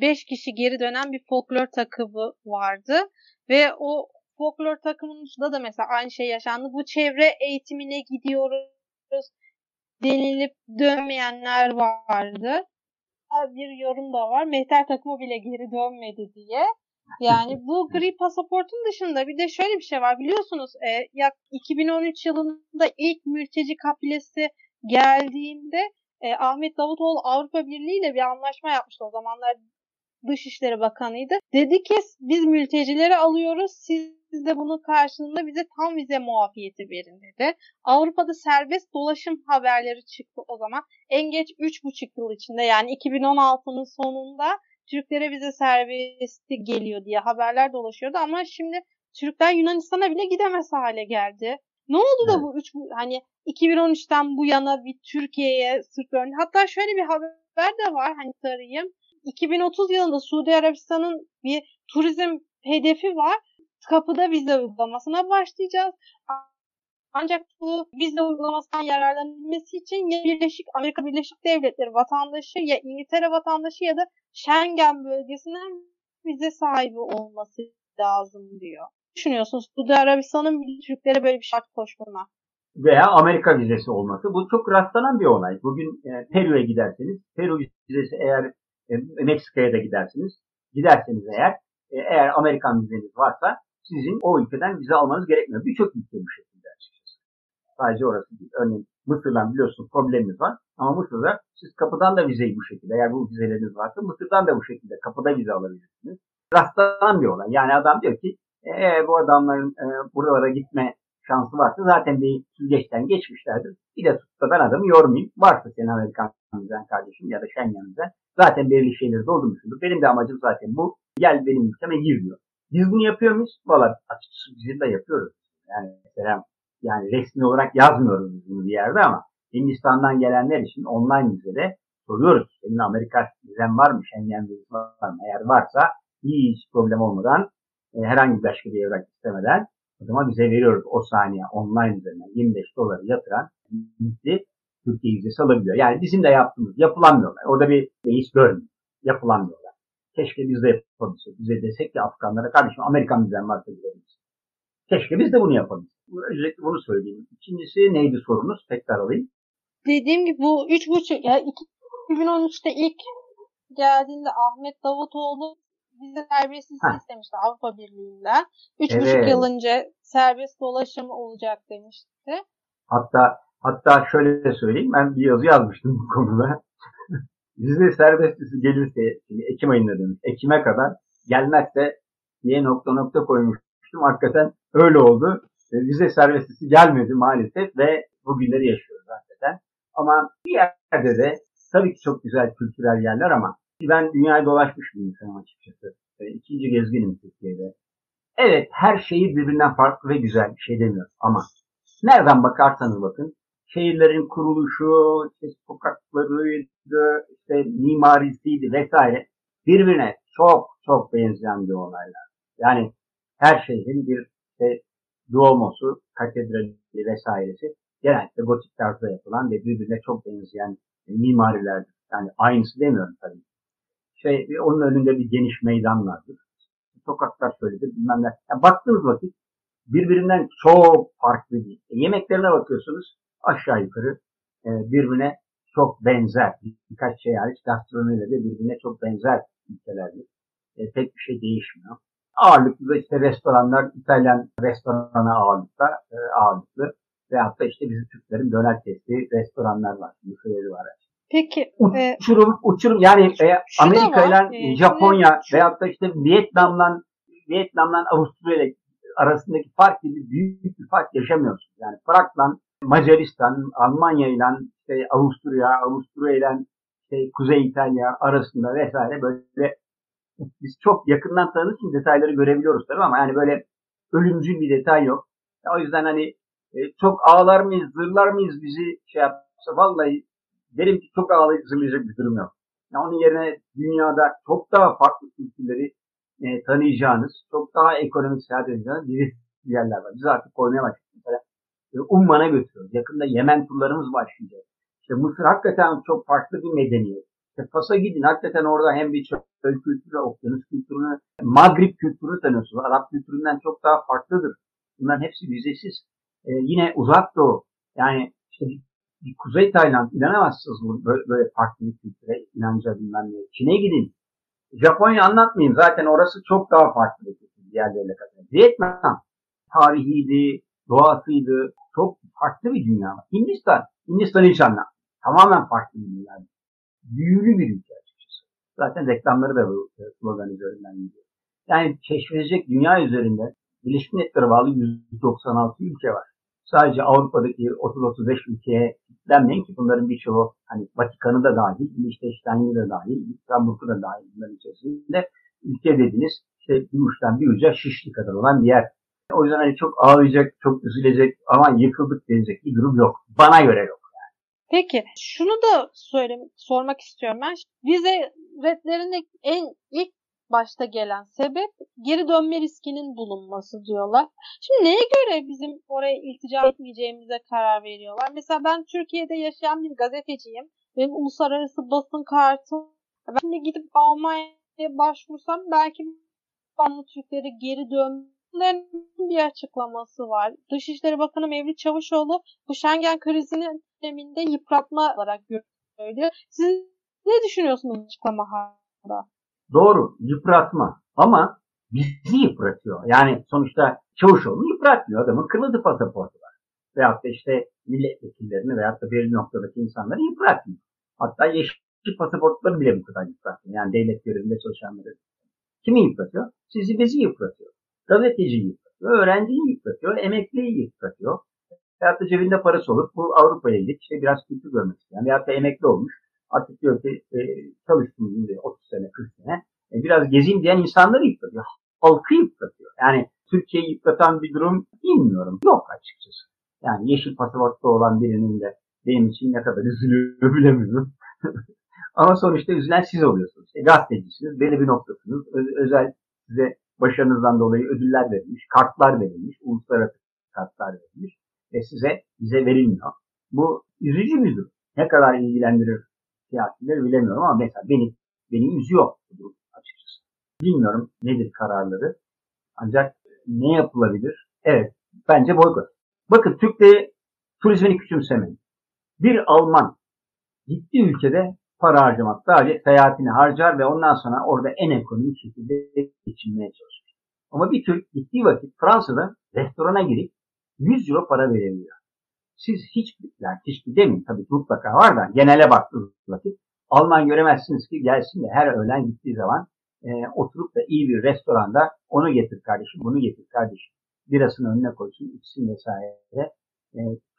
5 kişi geri dönen bir folklor takımı vardı. Ve o folklor takımında da mesela aynı şey yaşandı. Bu çevre eğitimine gidiyoruz denilip dönmeyenler vardı. Bir yorum da var. Mehter takımı bile geri dönmedi diye. Yani bu gri pasaportun dışında bir de şöyle bir şey var biliyorsunuz 2013 yılında ilk mülteci kafilesi geldiğinde Ahmet Davutoğlu Avrupa Birliği ile bir anlaşma yapmıştı o zamanlar Dışişleri Bakanıydı. Dedi ki biz mültecileri alıyoruz siz de bunun karşılığında bize tam vize muafiyeti verin dedi. Avrupa'da serbest dolaşım haberleri çıktı o zaman en geç 3,5 yıl içinde yani 2016'nın sonunda. Türklere vize serbestliği geliyor diye haberler dolaşıyordu ama şimdi Türkler Yunanistan'a bile gidemez hale geldi. Ne oldu da bu hani 2013'ten bu yana bir Türkiye'ye sırtlandı. Hatta şöyle bir haber de var hani tarayayım. 2030 yılında Suudi Arabistan'ın bir turizm hedefi var. Kapıda vize uygulamasına başlayacağız. Ancak bu vize uygulamasından yararlanılması için ya Amerika Birleşik Devletleri vatandaşı ya İngiltere vatandaşı ya da Schengen bölgesinin vize sahibi olması lazım diyor. Ne düşünüyorsunuz? Suudi Arabistan'ın Türklere böyle bir şart koşmama. Veya Amerika vizesi olması. Bu çok rastlanan bir olay. Bugün Peru'ya giderseniz, Peru vizesi eğer Meksika'ya da giderseniz eğer Amerikan vizeniz varsa sizin o ülkeden vize almanız gerekmiyor. Birçok ülke bu şekilde açıkçası. Sadece orası değil. Örneğin Mısır'dan biliyorsunuz problemimiz var. Ama Mısır'da siz kapıdan da vizeyi bu şekilde, eğer bu vizeleriniz varsa Mısır'dan da bu şekilde kapıda vize alabilirsiniz. Rastlanan bir olay. Yani adam diyor ki bu adamların buralara gitme şansı varsa zaten bir süzgeçten geçmişlerdir. Bir de tutsa ben adamı yormayayım. Varsa senin Amerikan vizen kardeşim ya da Schengen vizen zaten belirli şeyleri doldurmuşsundur. Benim de amacım zaten bu. Gel benim ülkeme gir diyor. Biz bunu yapıyor muyuz? Vallahi açıkçası bizim de yapıyoruz. Yani resmi olarak yazmıyoruz biz bunu bir yerde ama Hindistan'dan gelenler için online vizede soruyoruz. Senin Amerika vizen var mı? Schengen vizesi var mı? Eğer varsa hiç problem olmadan herhangi başka bir evrak istemeden o zaman vize veriyoruz. O saniye online üzerinden $25 yatıran birisi Türkiye vizesi alabiliyor. Yani bizim de yaptığımız yapılanmıyorlar. Orada bir değiş görmüyor. Yapılanmıyorlar. Keşke biz de yapabilsek. Bize desek ki Afganlara kardeşim Amerikan vizen varsa gidebiliriz. Keşke biz de bunu yapabilsek. Öncelikle bunu söyleyeyim. İkincisi neydi sorunuz? Tekrar alayım. Dediğim gibi bu 3,5 ya 2013'te ilk geldiğinde Ahmet Davutoğlu bize serbestliği istemişti Avrupa Birliği'nden. 3,5 yıl önce serbest dolaşım olacak demişti. Hatta şöyle söyleyeyim, ben bir yazı yazmıştım bu konuda. Bize serbestliği gelirse Ekim ayında demiş. Ekim'e kadar gelmezse diye nokta koymuştum. Hakikaten öyle oldu. Vize serbestliği gelmedi maalesef ve bugünleri yaşıyoruz hakikaten. Ama bir yerde de tabii ki çok güzel kültürel yerler ama ben dünyayı dolaşmış bir insanım açıkçası. İkinci gezginim Türkiye'de. Evet, her şeyi birbirinden farklı ve güzel, bir şey demiyorum ama nereden bakarsanız bakın şehirlerin kuruluşu, sokaklarıydı, mimarisiydi vesaire birbirine çok çok benzeyen bir olaylar. Yani her şeyin bir Duomosu, katedrali vesairesi genellikle gotik tarzda yapılan ve birbirine çok benzeyen mimarilerdir. Yani aynısı demiyorum tabii. Onun önünde bir geniş meydan vardır. Sokaklar şöyledir, bilmem ne. Yani baktığınız vakit birbirinden çok farklı değil. Yemeklerine bakıyorsunuz aşağı yukarı birbirine çok benzer. Birkaç şey hariç gastronomiyle de birbirine çok benzer ülkelerdir. Pek bir şey değişmiyor. Ağırlıklı da restoranlar, İtalyan restorana ağırlıklı ve hatta bizim Türklerin döner kestiği restoranlar var, büfeleri var. Peki. Uçurum yani Amerika'yla Japonya veyahut da Vietnam'dan Avusturya'yla arasındaki fark gibi büyük bir fark yaşamıyorsunuz. Yani Prag'la Macaristan, Almanya'yla Avusturya'yla Kuzey İtalya arasında vesaire böyle biz çok yakından tanıdığımız için detayları görebiliyoruz tabii ama yani böyle ölümcül bir detay yok. Ya o yüzden çok ağlar mıyız, zırlar mıyız bizi yapsa vallahi derim ki çok ağlayıp zırlayacak bir durum yok. Ya onun yerine dünyada çok daha farklı kültürleri tanıyacağınız, çok daha ekonomik seyahat edeceğiniz bir yerler var. Biz artık koymaya başladık. Mesela Umman'a götürüyoruz. Yakında Yemen turlarımız başlayacak. Mısır hakikaten çok farklı bir medeniyet. Fas'a gidin. Hakikaten orada hem bir çöl kültürü, okyanus kültürünü, Magrib kültürünü tanıyorsunuz. Arap kültüründen çok daha farklıdır. Bunların hepsi vizesiz. Yine uzak doğu. Yani bir Kuzey Tayland inanamazsınız böyle farklı bir kültüre, inanca bilmem ne. Çin'e gidin. Japonya anlatmayayım. Zaten orası çok daha farklı bir kültür diğerlerine kadar. Vietnam tarihiydi, doğasıydı. Çok farklı bir dünya. Hindistan hiç anlatmıyor. Tamamen farklı bir dünya. Büyülü bir ülke açıkçası. Zaten reklamları da bu slogan üzerinden gidiyor. Yani keşfedecek dünya üzerinde Birleşik Milletler'e bağlı 196 ülke var. Sadece Avrupa'daki 30-35 ülkeye denmeyin ki bunların birçoğu hani Vatikan'ı da dahil, Liechtenstein'i de dahil, İstanbul'u da dahil bunların içerisinde ülke dediğiniz Gümüş'ten bir uca Şişli kadar olan bir yer. O yüzden çok ağlayacak, çok üzülecek ama yıkıldık denecek bir durum yok. Bana göre yok. Peki şunu da sormak istiyorum ben. Vize redlerinin ilk başta gelen sebep geri dönme riskinin bulunması diyorlar. Şimdi neye göre bizim oraya iltica etmeyeceğimize karar veriyorlar? Mesela ben Türkiye'de yaşayan bir gazeteciyim. Benim uluslararası basın kartım. Ben şimdi gidip Almanya'ya başvursam belki bazı Türkleri geri dönme bir açıklaması var. Dışişleri Bakanı Mevlüt Çavuşoğlu bu Schengen krizinin döneminde yıpratma olarak görülüyor. Siz ne düşünüyorsunuz açıklama hakkında? Doğru, yıpratma. Ama bizi yıpratıyor. Yani sonuçta Çavuşoğlu yıpratmıyor. Adamın kırmızı pasaportu var. Veyahut da milletvekillerini veyahut da belirli noktadaki insanları yıpratmıyor. Hatta yeşil pasaportları bile bu kadar yıpratmıyor. Yani devlet görevinde çalışanları. Kimi yıpratıyor? Bizi yıpratıyor. Gazeteciyi yıpratıyor, öğrenciyi yıpratıyor, emekliyi yıpratıyor. Veyahut da cebinde parası olur, bu Avrupa'ya gidip biraz kültür görmek isteyen. Veyahut da emekli olmuş, artık diyor ki çalıştım şimdi 30 sene, 40 sene. Biraz gezeyim diyen insanları yıpratıyor. Halkı yıpratıyor. Yani Türkiye'yi yıpratan bir durum bilmiyorum. Yok açıkçası. Yani yeşil pasaportta olan birinin de benim için ne kadar üzülüyor bilemiyorum. Ama sonuçta üzülen siz oluyorsunuz. Gazetecisiniz, belli bir noktasınız. Özel size başarınızdan dolayı ödüller verilmiş, kartlar verilmiş, uluslararası kartlar verilmiş ve bize verilmiyor. Bu üzücü bir durum. Ne kadar ilgilendirir siyasileri bilemiyorum ama mesela beni üzüyor bu durum açıkçası. Bilmiyorum nedir kararları ancak ne yapılabilir? Evet, bence boykot. Bakın, Türkiye turizmini küçümsemeyin. Bir Alman gittiği ülkede para harcamak, sadece seyahatini harcar ve ondan sonra orada en ekonomik şekilde geçinmeye çalışır. Ama bir Türk gittiği vakit Fransa'da restorana girip 100 euro para veremiyor. Siz hiçbir demeyin tabii, mutlaka var da genele baktığınız vakit Alman göremezsiniz ki gelsin de her öğlen gittiği zaman oturup da iyi bir restoranda onu getir kardeşim, bunu getir kardeşim, birasını önüne koysun, içsin vesaire.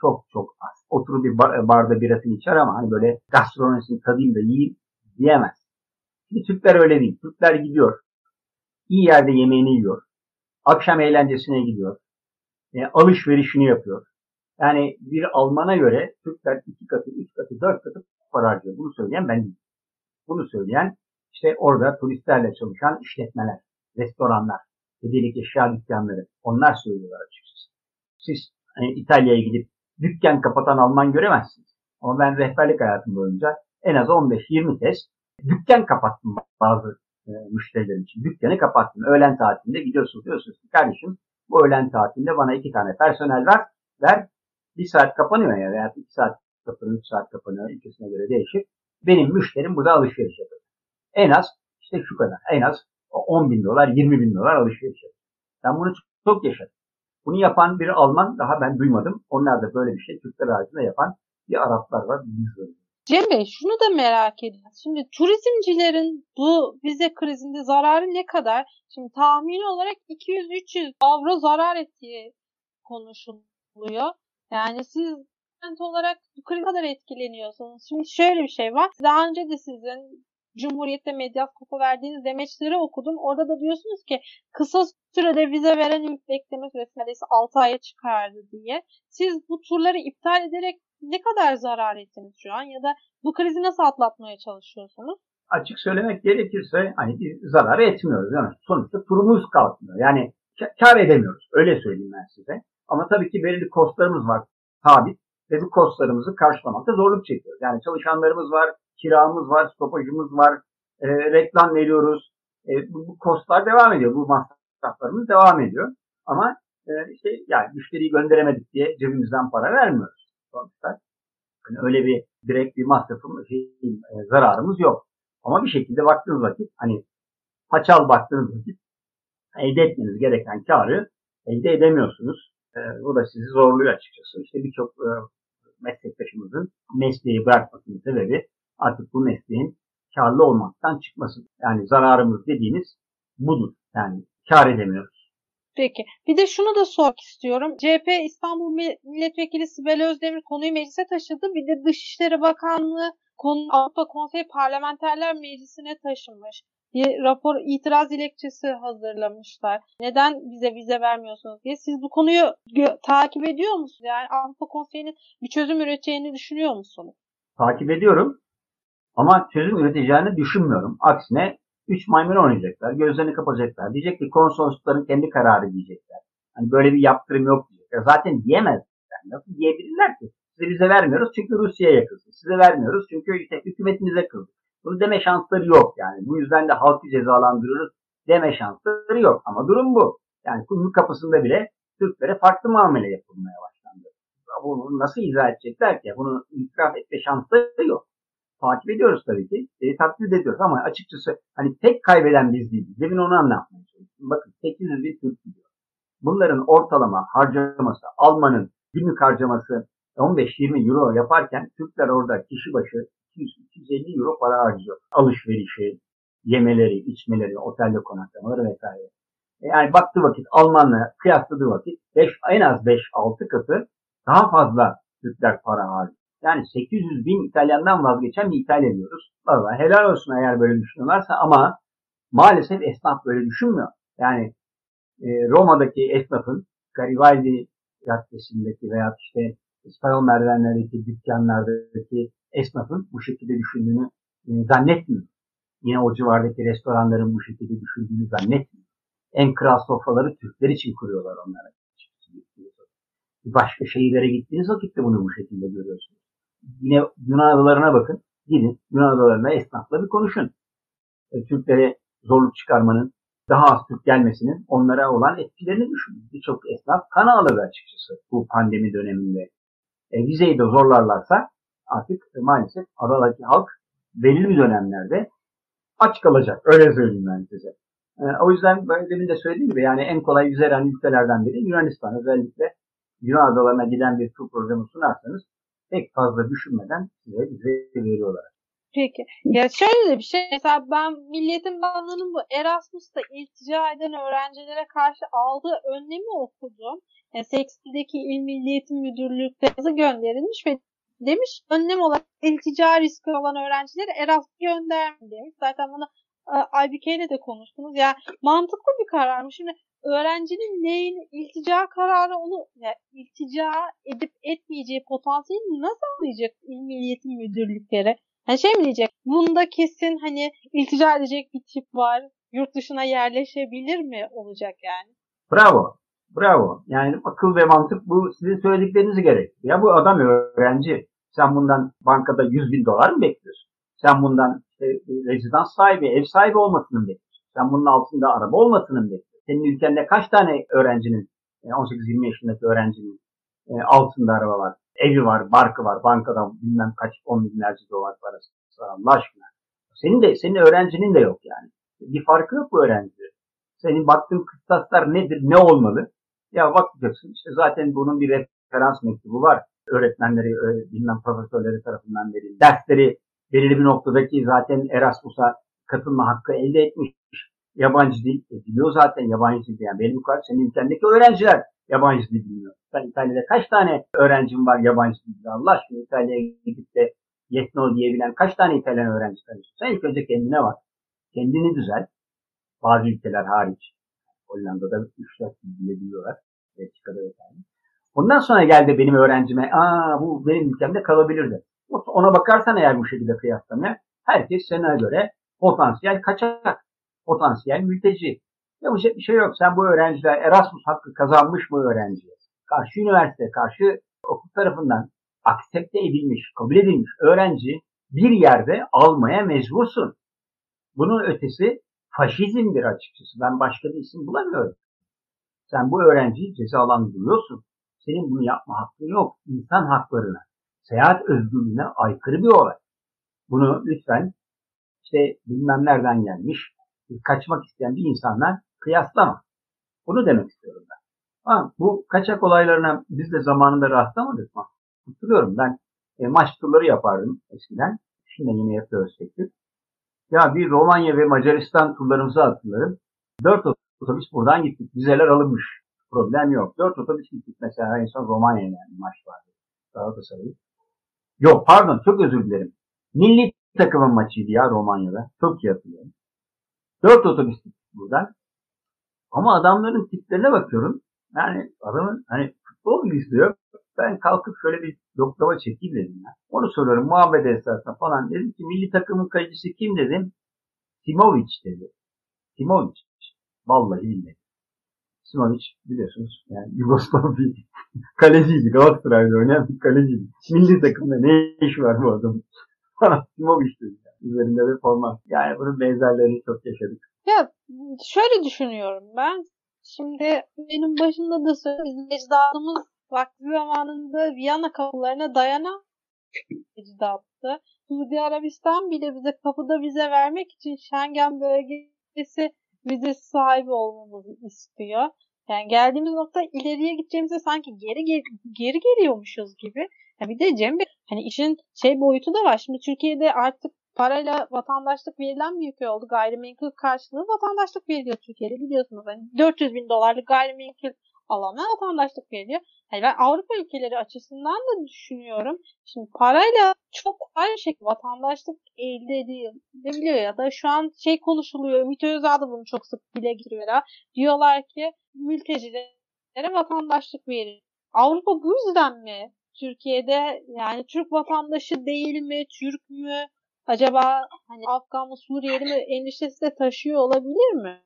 Çok çok az. Oturup bir barda birasını içer ama hani böyle gastronomisini tadayım da yiyeyim diyemez. Şimdi Türkler öyle değil. Türkler gidiyor. İyi yerde yemeğini yiyor. Akşam eğlencesine gidiyor. Alışverişini yapıyor. Yani bir Alman'a göre Türkler 2 katı, 3 katı, 4 katı para harcıyor. Bunu söyleyen ben değilim. Bunu söyleyen işte orada turistlerle çalışan işletmeler, restoranlar, hediyelik eşya dükkanları, onlar söylüyorlar açıkçası. Siz hani İtalya'ya gidip dükkan kapatan Alman göremezsiniz. Ama ben rehberlik hayatım boyunca en az 15-20 kez dükkan kapattım bazı müşterilerim için. Dükkanı kapattım. Öğlen tatilinde gidiyorsunuz, diyorsunuz ki kardeşim bu öğlen tatilinde bana 2 tane personel ver. 1 saat kapanıyor ya veya 2 saat kapanıyor, 3 saat kapanıyor. İkisine göre değişir. Benim müşterim burada alışveriş yapıyor. En az işte şu kadar. En az $10.000, $20.000 alışveriş yapıyor. Ben bunu çok yaşadım. Bunu yapan bir Alman daha ben duymadım. Onlar da böyle bir şey Türkler haricinde yapan bir Araplar var. Cem Bey, şunu da merak ediyorum. Şimdi turizmcilerin bu vize krizinde zararı ne kadar? Şimdi tahmini olarak 200-300 avro zarar ettiği konuşuluyor. Yani siz olarak bu kriz kadar etkileniyorsunuz. Şimdi şöyle bir şey var. Daha önce de sizin Cumhuriyet'te Medyascope'a verdiğiniz demeçleri okudum. Orada da diyorsunuz ki kısa sürede vize veren bekleme süresi neredeyse 6 aya çıkardı diye. Siz bu turları iptal ederek ne kadar zarar ettiniz şu an ya da bu krizi nasıl atlatmaya çalışıyorsunuz? Açık söylemek gerekirse hani bir zarar etmiyoruz. Yani sonuçta turumuz kalkmıyor. Yani kar edemiyoruz. Öyle söyleyeyim ben size. Ama tabii ki belirli kostlarımız var sabit ve bu kostlarımızı karşılamakta zorluk çekiyoruz. Yani çalışanlarımız var, kiramız var, stopajımız var, reklam veriyoruz. Bu kostlar devam ediyor, bu masraflarımız devam ediyor. Ama işte yani müşteriyi gönderemedik diye cebimizden para vermiyoruz sonuçta. Yani öyle bir direkt bir masrafımız, zararımız yok. Ama bir şekilde baktığınız vakit hani paçal baktığınız vakit elde etmeniz gereken karı elde edemiyorsunuz. Bu da sizi zorluyor açıkçası. İşte birçok meslektaşımızın mesleği bırakmasının sebebi artık bu mesleğin karlı olmaktan çıkması. Yani zararımız dediğiniz budur. Yani kar edemiyoruz. Peki. Bir de şunu da sormak istiyorum. CHP İstanbul Milletvekili Sibel Özdemir konuyu meclise taşıdı. Bir de Dışişleri Bakanlığı konu Avrupa Konseyi Parlamenterler Meclisi'ne taşınmış. Bir rapor itiraz dilekçesi hazırlamışlar. Neden bize vize vermiyorsunuz diye. Siz bu konuyu takip ediyor musunuz? Yani Avrupa Konseyi'nin bir çözüm üreteceğini düşünüyor musunuz? Takip ediyorum ama çözüm üreteceğini düşünmüyorum. Aksine 3 maymun oynayacaklar, gözlerini kapatacaklar. Diyecek ki konsoloslukların kendi kararı diyecekler. Hani böyle bir yaptırım yok diyecekler. Zaten diyemezler. Nasıl diyebilirler ki? Size vize vermiyoruz çünkü Rusya'ya kızdık. Size vermiyoruz çünkü işte hükümetimize kızdık. Bunu deme şansları yok yani. Bu yüzden de halkı cezalandırıyoruz deme şansları yok. Ama durum bu. Yani kuyruk kapısında bile Türklere farklı muamele yapılmaya başlandı. Bunu nasıl izah edecekler ki? Bunu itiraf etme şansları yok. Takip ediyoruz tabii ki. Takdir ediyoruz ama açıkçası hani tek kaybeden biz değiliz. Demin onu anlatmaya çalıştım. Bakın 800 bin Türk gidiyor. Bunların ortalama harcaması, Alman'ın günlük harcaması 15-20 euro yaparken Türkler orada kişi başı 200-250 euro para harcıyor. Alışverişi, yemeleri, içmeleri, otelde konaklamaları vesaire. Yani baktığı vakit Almanla kıyasladığı vakit en az 5-6 katı daha fazla Türkler para harcıyor. Yani 800 bin İtalyan'dan vazgeçen bir İtalya diyoruz. Vallahi helal olsun eğer böyle düşünüyorlarsa ama maalesef esnaf böyle düşünmüyor. Yani Roma'daki esnafın Garibaldi caddesindeki veya işte İspanyol merdivenlerdeki dükkanlardaki esnafın bu şekilde düşündüğünü zannetmiyor. Yine o civardaki restoranların bu şekilde düşündüğünü zannetmiyor. En kral sofraları Türkler için kuruyorlar onlara. Başka şehirlere gittiğiniz vakitte bunu bu şekilde görüyorsunuz. Yine Yunan adalarına bakın. Gidin Yunan adalarına esnafla bir konuşun. Türklere zorluk çıkarmanın daha az Türk gelmesinin onlara olan etkilerini düşünün. Birçok esnaf kan ağladı açıkçası bu pandemi döneminde. Vizeyi de zorlarlarsa artık maalesef aradaki halk belirli dönemlerde aç kalacak. Öyle söyleyeyim ben size. O yüzden böyle demin de söylediğim gibi yani en kolay vize veren ülkelerden biri Yunanistan. Özellikle Yunan adalarına giden bir tur programı sunarsanız pek fazla düşünmeden size vize veriyorlar. Peki. Ya şöyle de bir şey. Mesela ben Milliyetin Bakanlığı'nın bu Erasmus'ta iltica eden öğrencilere karşı aldığı önlemi okudum. Yani 80'deki İl Milli Eğitim Müdürlüğü'ne gönderilmiş ve demiş önlem olarak iltica riski olan öğrencilere Erasmus göndermeyin demiş. Zaten bunu IBK'yle de konuştunuz. Yani mantıklı bir kararmış. Şimdi öğrencinin neyin iltica kararı onu yani iltica edip etmeyeceği potansiyelini nasıl anlayacak İl Milli Eğitim Müdürlükleri? Yani şey mi diyecek? Bunda kesin hani iltica edecek bir tip var. Yurt dışına yerleşebilir mi olacak yani? Bravo. Bravo. Yani akıl ve mantık bu sizin söylediklerinizi gerek. Ya bu adam öğrenci. Sen bundan bankada 100 bin dolar mı bekliyorsun? Sen bundan rezidans sahibi, ev sahibi olmasını mı bekliyorsun? Sen bunun altında araba olmasını mı bekliyorsun? Senin ülkende kaç tane öğrencinin, 18-20 yaşındaki öğrencinin altında araba var? Evi var, barkı var, bankadan bilmem kaç 10 binlerce dolar parası var Allah aşkına. Senin öğrencinin de yok yani. Bir farkı yok bu öğrencilerin. Senin baktığın kıstaslar nedir, ne olmalı? Ya bakacaksın işte zaten bunun bir referans mektubu var. Öğretmenleri, bilmem profesörleri tarafından verildi. Dersleri belirli bir noktadaki zaten Erasmus'a katılma hakkı elde etmiş. Yabancı dil biliyor zaten yabancı dil. Yani benim yukarı senin ülkendeki öğrenciler yabancı dil bilmiyor. Ben İtalya'da kaç tane öğrencim var yabancı dilde Allah aşkına İtalya'ya gidip de yes no diyebilen kaç tane İtalyan öğrenci tanıyorsun? Sen ilk önce kendine bak. Kendini düzel. Bazı ülkeler hariç. Hollanda'da 3-4 dil biliyorlar. Belçika'da vesaire. Ondan sonra geldi benim öğrencime bu benim ülkemde kalabilirdi. Ona bakarsan eğer bu şekilde kıyaslamaya herkes sana göre potansiyel kaçak. Potansiyel mülteci. Yapacak bir şey yok. Sen bu öğrenciler Erasmus hakkı kazanmış bu öğrenciye. Karşı üniversite, karşı okul tarafından aksepte edilmiş, kabul edilmiş öğrenci bir yerde almaya mecbursun. Bunun ötesi faşizmdir açıkçası. Ben başka bir isim bulamıyorum. Sen bu öğrenciyi cezalandırıyorsun. Senin bunu yapma hakkın yok. İnsan haklarına, seyahat özgürlüğüne aykırı bir olay. Bunu lütfen bilmem nereden gelmiş, kaçmak isteyen bir insanla kıyaslama. Bunu demek istiyorum ben. Bu kaçak olaylarına biz de zamanında rastlamadık mı? Hatırlıyorum ben maç turları yapardım eskiden. Şimdi yine yapıyoruz tekrar. Ya bir Romanya ve Macaristan turlarımızı hatırlarım. 4 otobüs buradan gittik. Vizeler alınmış. Problem yok. 4 otobüs gittik mesela en son Romanya'ya maç vardı. Daha da sayayım. Yok pardon çok özür dilerim. Milli takımın maçıydı ya Romanya'da. Çok iyi hatırlıyorum. 4 otobüs gittik buradan. Ama adamların tiplerine bakıyorum. Yani adamın futbol mu izliyor? Ben kalkıp şöyle bir yoklama çekeyim dedim ya. Onu soruyorum muhabbet esnasında falan. Dedim ki milli takımın kalecisi kim dedim. Smoviç dedi. Smoviç. Vallahi bilmedim. Smoviç biliyorsunuz yani Yugoslav bir kaleciydi. Galatasaray'da oynayan bir kaleciydi. Milli takımda ne iş var bu adamın? Smoviç dedi. Yani. Üzerinde de forma. Yani bunun benzerlerini çok yaşadık. Ya şöyle düşünüyorum ben. Şimdi benim başımda da söylediğim ecdadımız vakti zamanında Viyana kapılarına dayanan ecdattı. Suudi Arabistan bile bize kapıda vize vermek için Schengen bölgesi vizesi sahibi olmamızı istiyor. Yani geldiğimiz nokta ileriye gideceğimize sanki geri geliyormuşuz gibi. Ya bir de Cem Bey işin boyutu da var. Şimdi Türkiye'de artık parayla vatandaşlık verilen bir ülke oldu. Gayrimenkul karşılığı vatandaşlık veriliyor Türkiye'de biliyorsunuz. 400 bin dolarlık gayrimenkul alana vatandaşlık veriliyor. Ben Avrupa ülkeleri açısından da düşünüyorum. Şimdi parayla çok aynı şekilde vatandaşlık elde edilebiliyor ya da şu an konuşuluyor. Ümit Özdağ da bunu çok sık dile getiriyor. Diyorlar ki mültecilere vatandaşlık verir. Avrupa bu yüzden mi? Türkiye'de yani Türk vatandaşı değil mi? Türk mü? Acaba Afgan mı, Suriyeli mi endişesi de taşıyor olabilir mi?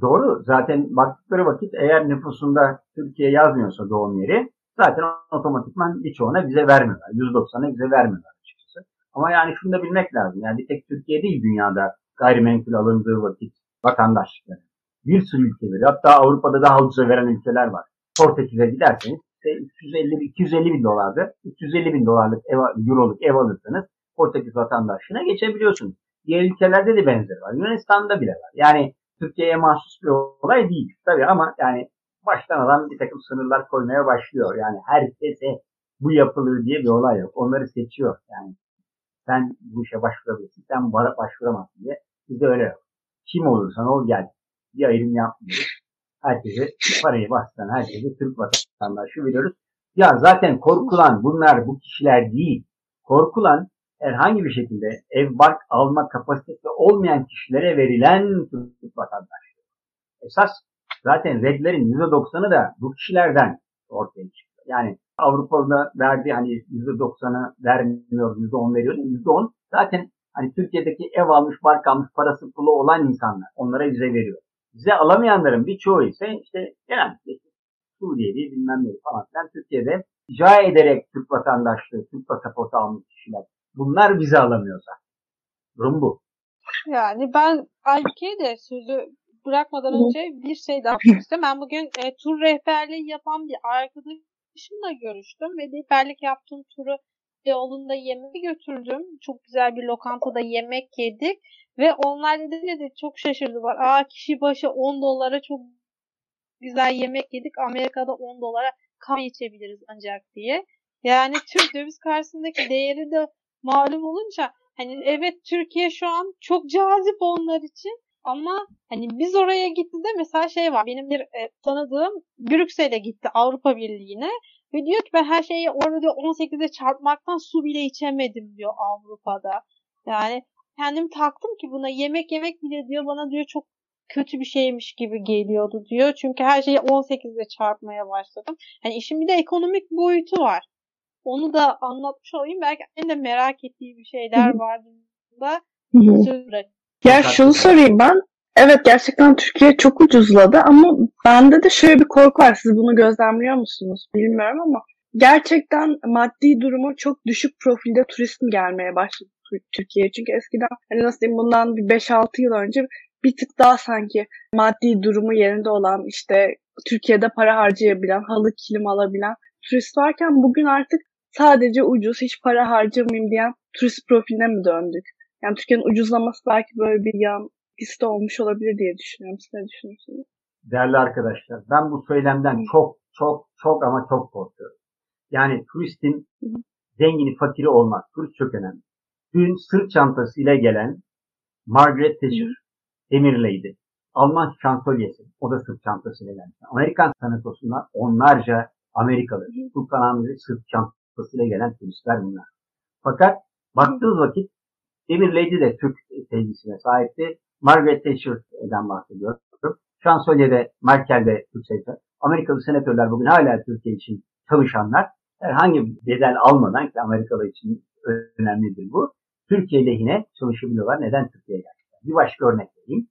Doğru. Zaten baktıkları vakit eğer nüfusunda Türkiye yazmıyorsa doğum yeri zaten otomatikman birçoğuna vize vermiyorlar. 190'a vize vermiyorlar açıkçası. Ama yani şunu da bilmek lazım. Yani bir tek Türkiye değil dünyada gayrimenkul alındığı vakit vatandaş. Yani bir sürü ülke veriyor. Hatta Avrupa'da daha ucuza veren ülkeler var. Portekiz'e giderseniz 250 bin dolardır. 350 bin dolarlık euroluk ev alırsanız Portekiz vatandaşlığına geçebiliyorsunuz. Diğer ülkelerde de benzeri var. Yunanistan'da bile var. Yani Türkiye'ye mahsus bir olay değil tabii ama yani baştan alan bir takım sınırlar koymaya başlıyor. Yani herkese bu yapılır diye bir olay yok. Onları seçiyor. Yani sen bu işe başvurabilirsin, sen bana başvuramazsın diye. Bizde öyle yok. Kim olursan ol gel. Bir ayrım yapmıyoruz. Herkese parayı bastıran herkese Türk vatandaşı veriyoruz. Ya zaten korkulan bunlar bu kişiler değil. Korkulan herhangi bir şekilde ev bark alma kapasitesi olmayan kişilere verilen Türk vatandaşlığı. Esas zaten redlerin %90'ı da bu kişilerden ortaya çıkıyor. Yani Avrupa'da verdiği hani %90'ı vermiyor, %10 veriyor. %10 zaten hani Türkiye'deki ev almış, bark almış, parası pulu olan insanlar onlara bize veriyor. Bize alamayanların birçoğu ise işte genellikle Suriyeli bilmem ne falan filan Türkiye'de icra ederek Türk vatandaşlığı, Türk pasaportu almış kişiler. Bunlar bize alamıyorsa. Durum bu. Yani ben Alpke'ye de sözü bırakmadan önce bir şey daha söylemiştim. Ben bugün tur rehberliği yapan bir arkadaşımla görüştüm ve rehberlik yaptığım turu yolunda yemeği götürdüm. Çok güzel bir lokantada yemek yedik. Ve onlar dedi çok şaşırdılar. Kişi başı 10 dolara çok güzel yemek yedik. Amerika'da 10 dolara kahve içebiliriz ancak diye. Yani Türk döviz karşısındaki değeri de malum olunca hani evet Türkiye şu an çok cazip onlar için ama hani biz oraya gittiğinde mesela şey var. Benim bir tanıdığım Brüksel'e gitti Avrupa Birliği'ne. Ve diyor ki ben her şeyi orada diyor 18'e çarpmaktan su bile içemedim diyor Avrupa'da. Yani kendim taktım ki buna yemek bile diyor bana diyor çok kötü bir şeymiş gibi geliyordu diyor. Çünkü her şeyi 18'e çarpmaya başladım. Yani işin bir de ekonomik boyutu var. Onu da anlatmış olayım. Belki en de merak ettiği bir şeyler vardı da söz bırakayım. Ya şunu sorayım ben. Evet gerçekten Türkiye çok ucuzladı ama bende de şöyle bir korku var. Siz bunu gözlemliyor musunuz bilmiyorum ama gerçekten maddi durumu çok düşük profilde turistim gelmeye başladı Türkiye'ye. Çünkü eskiden hani nasıl diyeyim bundan bir 5-6 yıl önce bir tık daha sanki maddi durumu yerinde olan işte Türkiye'de para harcayabilen, halı kilim alabilen turist varken bugün artık sadece ucuz hiç para harcamayayım diyen turist profiline mi döndük? Yani Türkiye'nin ucuzlaması belki böyle bir yan piste olmuş olabilir diye düşünüyorum. Siz ne düşünüyorsunuz? Değerli arkadaşlar ben bu söylemden çok ama çok korkuyorum. Yani turistin zengini fakiri olmaz. Turist çok önemli. Dün sırt çantasıyla gelen Margaret Thatcher Demirleydi. Alman şansölyesi. O da sırt çantasıyla geldi. Amerikan sanatosundan onlarca Amerikalı. Bu kanalımızda sırt çantasıyla gelen turistler bunlar. Fakat baktığınız vakit Demirleydi de Türk sevgisine sahipti. Margaret Thatcher'den bahsediyorum. Şansölye'de, Merkel'de Türk sevgisine. Amerikalı senatörler bugün hala Türkiye için çalışanlar. Herhangi bir bedel almadan ki Amerikalı için önemlidir bu. Türkiye lehine çalışabiliyorlar. Neden Türkiye'ye geldi? Bir başka örnek vereyim.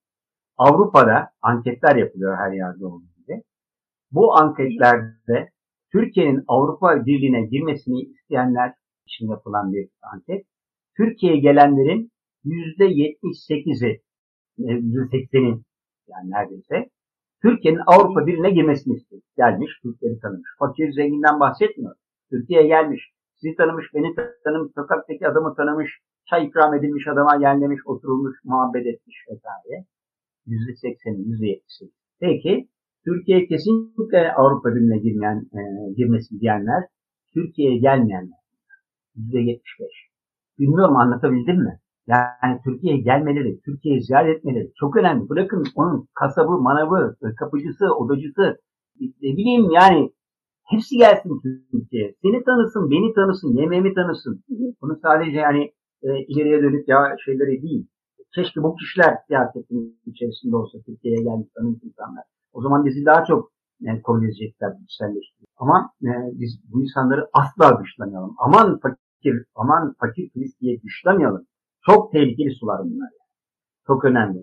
Avrupa'da anketler yapılıyor her yerde olduğu gibi. Bu anketlerde Türkiye'nin Avrupa Birliği'ne girmesini isteyenler için yapılan bir anket. Türkiye'ye gelenlerin %78'i, %80'i yani neredeyse Türkiye'nin Avrupa Birliği'ne girmesini istiyor. Gelmiş, Türkleri tanımış. Fakir zenginden bahsetmiyor. Türkiye'ye gelmiş. Sizi tanımış, beni tanımış, sokaktaki adamı tanımış, çay ikram edilmiş adama yerlemiş, oturulmuş, muhabbet etmiş vesaire. %80'i, %70'i. Peki, Türkiye'ye kesinlikle Avrupa Birliği'ne girmesini diyenler, Türkiye'ye gelmeyenler. %75. Bilmiyorum anlatabildim mi? Yani Türkiye'ye gelmeleri, Türkiye'yi ziyaret etmeleri çok önemli. Bırakın onun kasabı, manavı, kapıcısı, odacısı, ne bileyim yani hepsi gelsin Türkiye'ye. Seni tanısın, beni tanısın, yemeğimi tanısın. Bunu sadece yani ileriye dönüp ya şeyleri değil. Keşke bu kişiler siyasetin içerisinde olsa Türkiye'ye gelmiş tanıdık insanlar. O zaman bizi daha çok yani, koruyacaklar, güçlendirecekler. Ama biz bu insanları asla dışlamayalım. Aman fakir turist diye dışlamayalım. Çok tehlikeli sular bunlar. Yani. Çok önemli.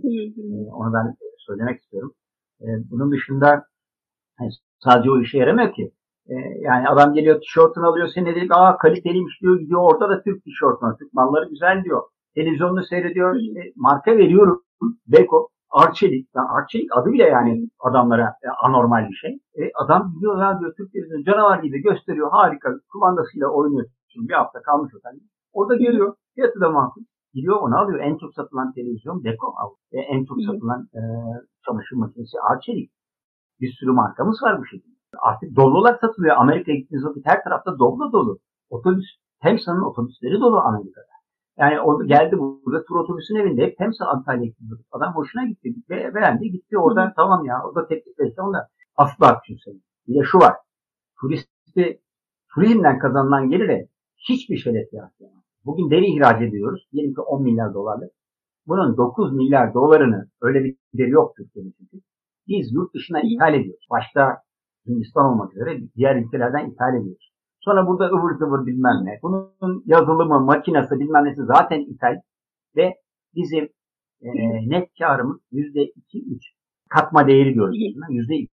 Onu ben söylemek istiyorum. Bunun dışında sadece o işe yaramıyor ki. Yani adam geliyor tişörtünü alıyor. Sen ne dedik? Kaliteliymiş diyor. Gidiyor orada da Türk tişörtünü. Türk malları güzel diyor. Televizyonunu seyrediyor. Marka veriyorum. Beko. Arçelik. Yani Arçelik adı bile yani adamlara anormal bir şey. Adam gidiyor ya diyor, Türklerin canavar gibi gösteriyor. Harika. Kumandasıyla oynuyor. Şimdi bir hafta kalmış otel. Orada görüyor. Fiyatı da makul. Gidiyor onu alıyor. En çok satılan televizyon Deco. En çok satılan çamaşır makinesi Arçelik. Bir sürü markamız var bu şekilde. Artık dolu olarak satılıyor. Amerika'ya gittiğiniz vakit her tarafta dolu dolu. Otobüs, Temsa'nın otobüsleri dolu Amerika'da. Yani orada geldi burada tur otobüsün evinde hep Temsa Antalya'ya gitti. Adam hoşuna gitti ve beğendi gitti oradan tamam ya orada teklif verirse onlar asla atıyor seni. Bir de şu var. Turizmden kazanılan gelire hiçbir şeref yaratmıyor. Bugün deri ihraç ediyoruz. Diyelim ki 10 milyar dolarlık. Bunun 9 milyar dolarını öyle bir gideri yok Türkiye'nin çünkü. Biz yurt dışına ithal ediyoruz. Başta Hindistan olmak üzere diğer ülkelerden ithal ediyoruz. Sonra burada ıvır zıvır bilmem ne. Bunun yazılımı, makinası bilmem nesi zaten ithal. Ve bizim net karımız %2-3. Katma değeri diyoruz. %2-3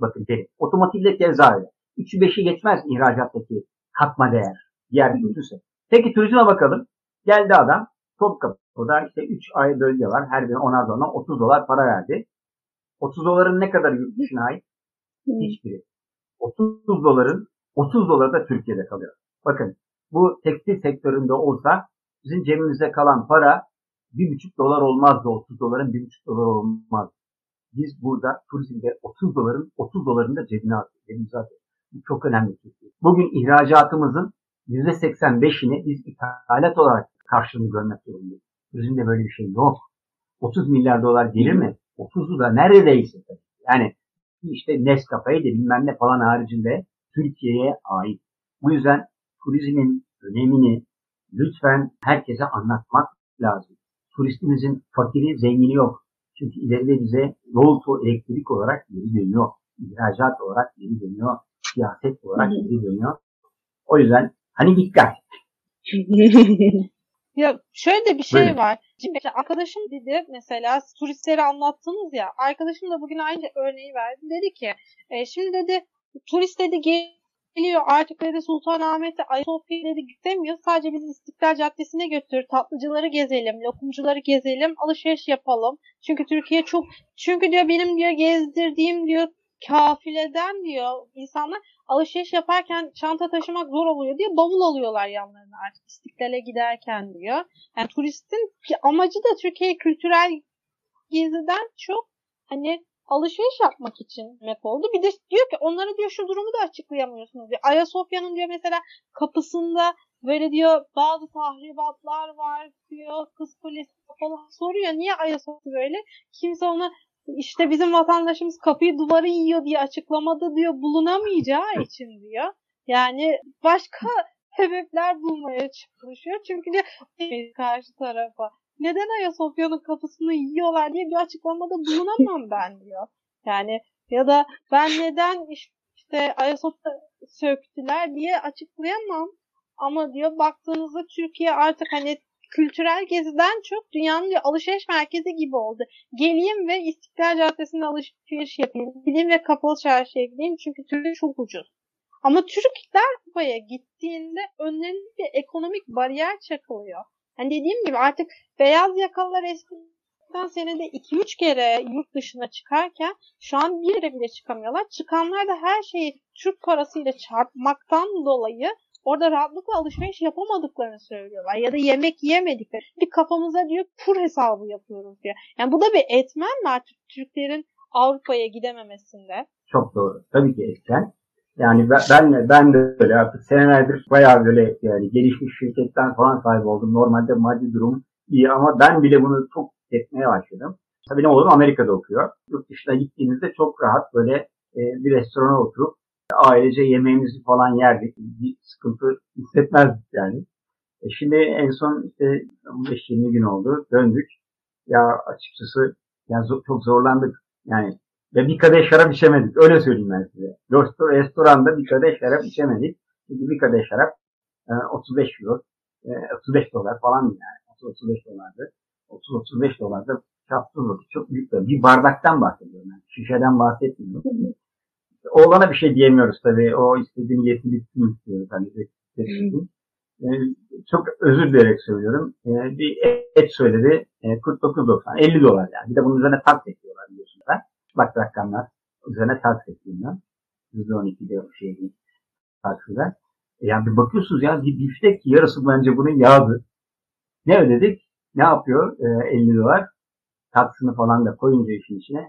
bakın derim. Otomotivde keza öyle. 3-5'i geçmez ihracattaki katma değer. Diğer ülkesi. Peki turizme bakalım. Geldi adam. Topkapı'da işte 3 ay bölge var. Her birine 10'ar dolar, 30 dolar para verdi. 30 doların ne kadar yurt dışına ait? Hiçbiri. 30 dolar da Türkiye'de kalıyor. Bakın bu tekstil sektöründe olsa bizim cebimize kalan para 1,5 dolar olmazdı. 30 doların 1,5 dolar olmazdı. Biz burada turizmde 30 doların da cebine atıyoruz. Cebimize atıyoruz. Bu çok önemli. Bugün ihracatımızın %85'ini biz ithalat olarak karşılığını görmek zorundayız. Turizmde böyle bir şey yok. 30 milyar dolar gelir mi? 30'u da neredeyse. Yani işte Nescafe'yi de bilmem ne falan haricinde Türkiye'ye ait. Bu yüzden turizmin önemini lütfen herkese anlatmak lazım. Turistimizin fakiri, zengini yok. Çünkü ileride bize yolcu elektrik olarak geri dönüyor. İhracat olarak geri dönüyor. Siyaset olarak geri dönüyor. O yüzden hani dikkat. Ya şöyle de bir şey Buyurun. Var. Şimdi arkadaşım dedi mesela turistleri anlattınız ya. Arkadaşım da bugün aynı örneği verdi. Dedi ki şimdi dedi turist dedi geliyor artık dedi Sultanahmet'e Ayasofya'ya dedi gidemiyor. Sadece bizi İstiklal Caddesi'ne götür. Tatlıcıları gezelim, lokumcuları gezelim, alışveriş yapalım. Çünkü Türkiye çok çünkü diyor benim diyor gezdirdiğim diyor kafileden diyor insanlar alışveriş yaparken çanta taşımak zor oluyor diye bavul alıyorlar yanlarına artık İstiklal'e giderken diyor. Yani turistin amacı da Türkiye'yi kültürel geziden çok hani alışveriş yapmak için demek oldu. Bir de diyor ki onlara diyor şu durumu da açıklayamıyorsunuz diyor. Ayasofya'nın diyor mesela kapısında böyle diyor bazı tahribatlar var diyor. Kız polisi falan soruyor niye Ayasofya böyle? Kimse ona İşte bizim vatandaşımız kapıyı duvarı yiyor diye açıklamada diyor bulunamayacağı için diyor. Yani başka sebepler bulmaya çalışıyor. Çünkü diyor karşı tarafa neden Ayasofya'nın kapısını yiyorlar diye bir açıklamada bulunamam ben diyor. Yani ya da ben neden işte Ayasofya söktüler diye açıklayamam. Ama diyor baktığınızda Türkiye artık hani kültürel geziden çok dünyanın diyor, alışveriş merkezi gibi oldu. Geleyim ve İstiklal Caddesi'nde alışveriş yapayım. Gideyim ve Kapalı Çarşı'ya gideyim çünkü Türkiye çok ucuz. Ama Türkler Avrupa'ya gittiğinde önlerinde bir ekonomik bariyer çakılıyor. Hani dediğim gibi artık beyaz yakalılar eskiden senede 2-3 kere yurt dışına çıkarken şu an bir yere bile çıkamıyorlar. Çıkanlar da her şeyi Türk parasıyla çarpmaktan dolayı orada rahatlıkla alışveriş yapamadıklarını söylüyorlar. Ya da yemek yemedikleri. Bir kafamıza diyor kur hesabı yapıyoruz diyor. Yani bu da bir etmen mi artık Türklerin Avrupa'ya gidememesinde? Çok doğru. Tabii ki etken. Yani ben de öyle artık senelerdir bayağı böyle yani gelişmiş şirketten falan sahip oldum. Normalde maddi durum iyi ama ben bile bunu çok etmeye başladım. Tabii ne olur Amerika'da okuyor. Yurt dışına gittiğimizde çok rahat böyle bir restorana oturup ailece yemeğimizi falan yerdik. Bir sıkıntı hissetmezdik yani. Şimdi en son işte 15-20 gün oldu. Döndük. Ya açıkçası yani çok zorlandık. Yani ve bir kadeh şarap içemedik. Öyle söyleyeyim ben size. Restoranda bir kadeh şarap içemedik. Çünkü bir kadeh şarap 35 euro. 35 dolar falan yani. 35 dolardı. 30-35 dolarda çarptırmadı. Çok büyük bir bardaktan bahsediyorum. Yani. Şişeden bahsetmiyorum. Oğlana bir şey diyemiyoruz tabii. O istediğini yesin istiyoruz. Hani çok özür dileyerek söylüyorum. Bir et söyledi. 49.90. 50 dolar yani. Bir de bunun üzerine tax ekliyorlar biliyorsunuz. Bak rakamlar. Üzerine tax ekliyorlar. %12 diyor şeydi. Tax'lar. Yani bir bakıyorsunuz ya bir biftek yarısı bence bunun yağdı. Ne ödedik? Ne yapıyor? 50 dolar. Taksını falan da koyunca işin içine.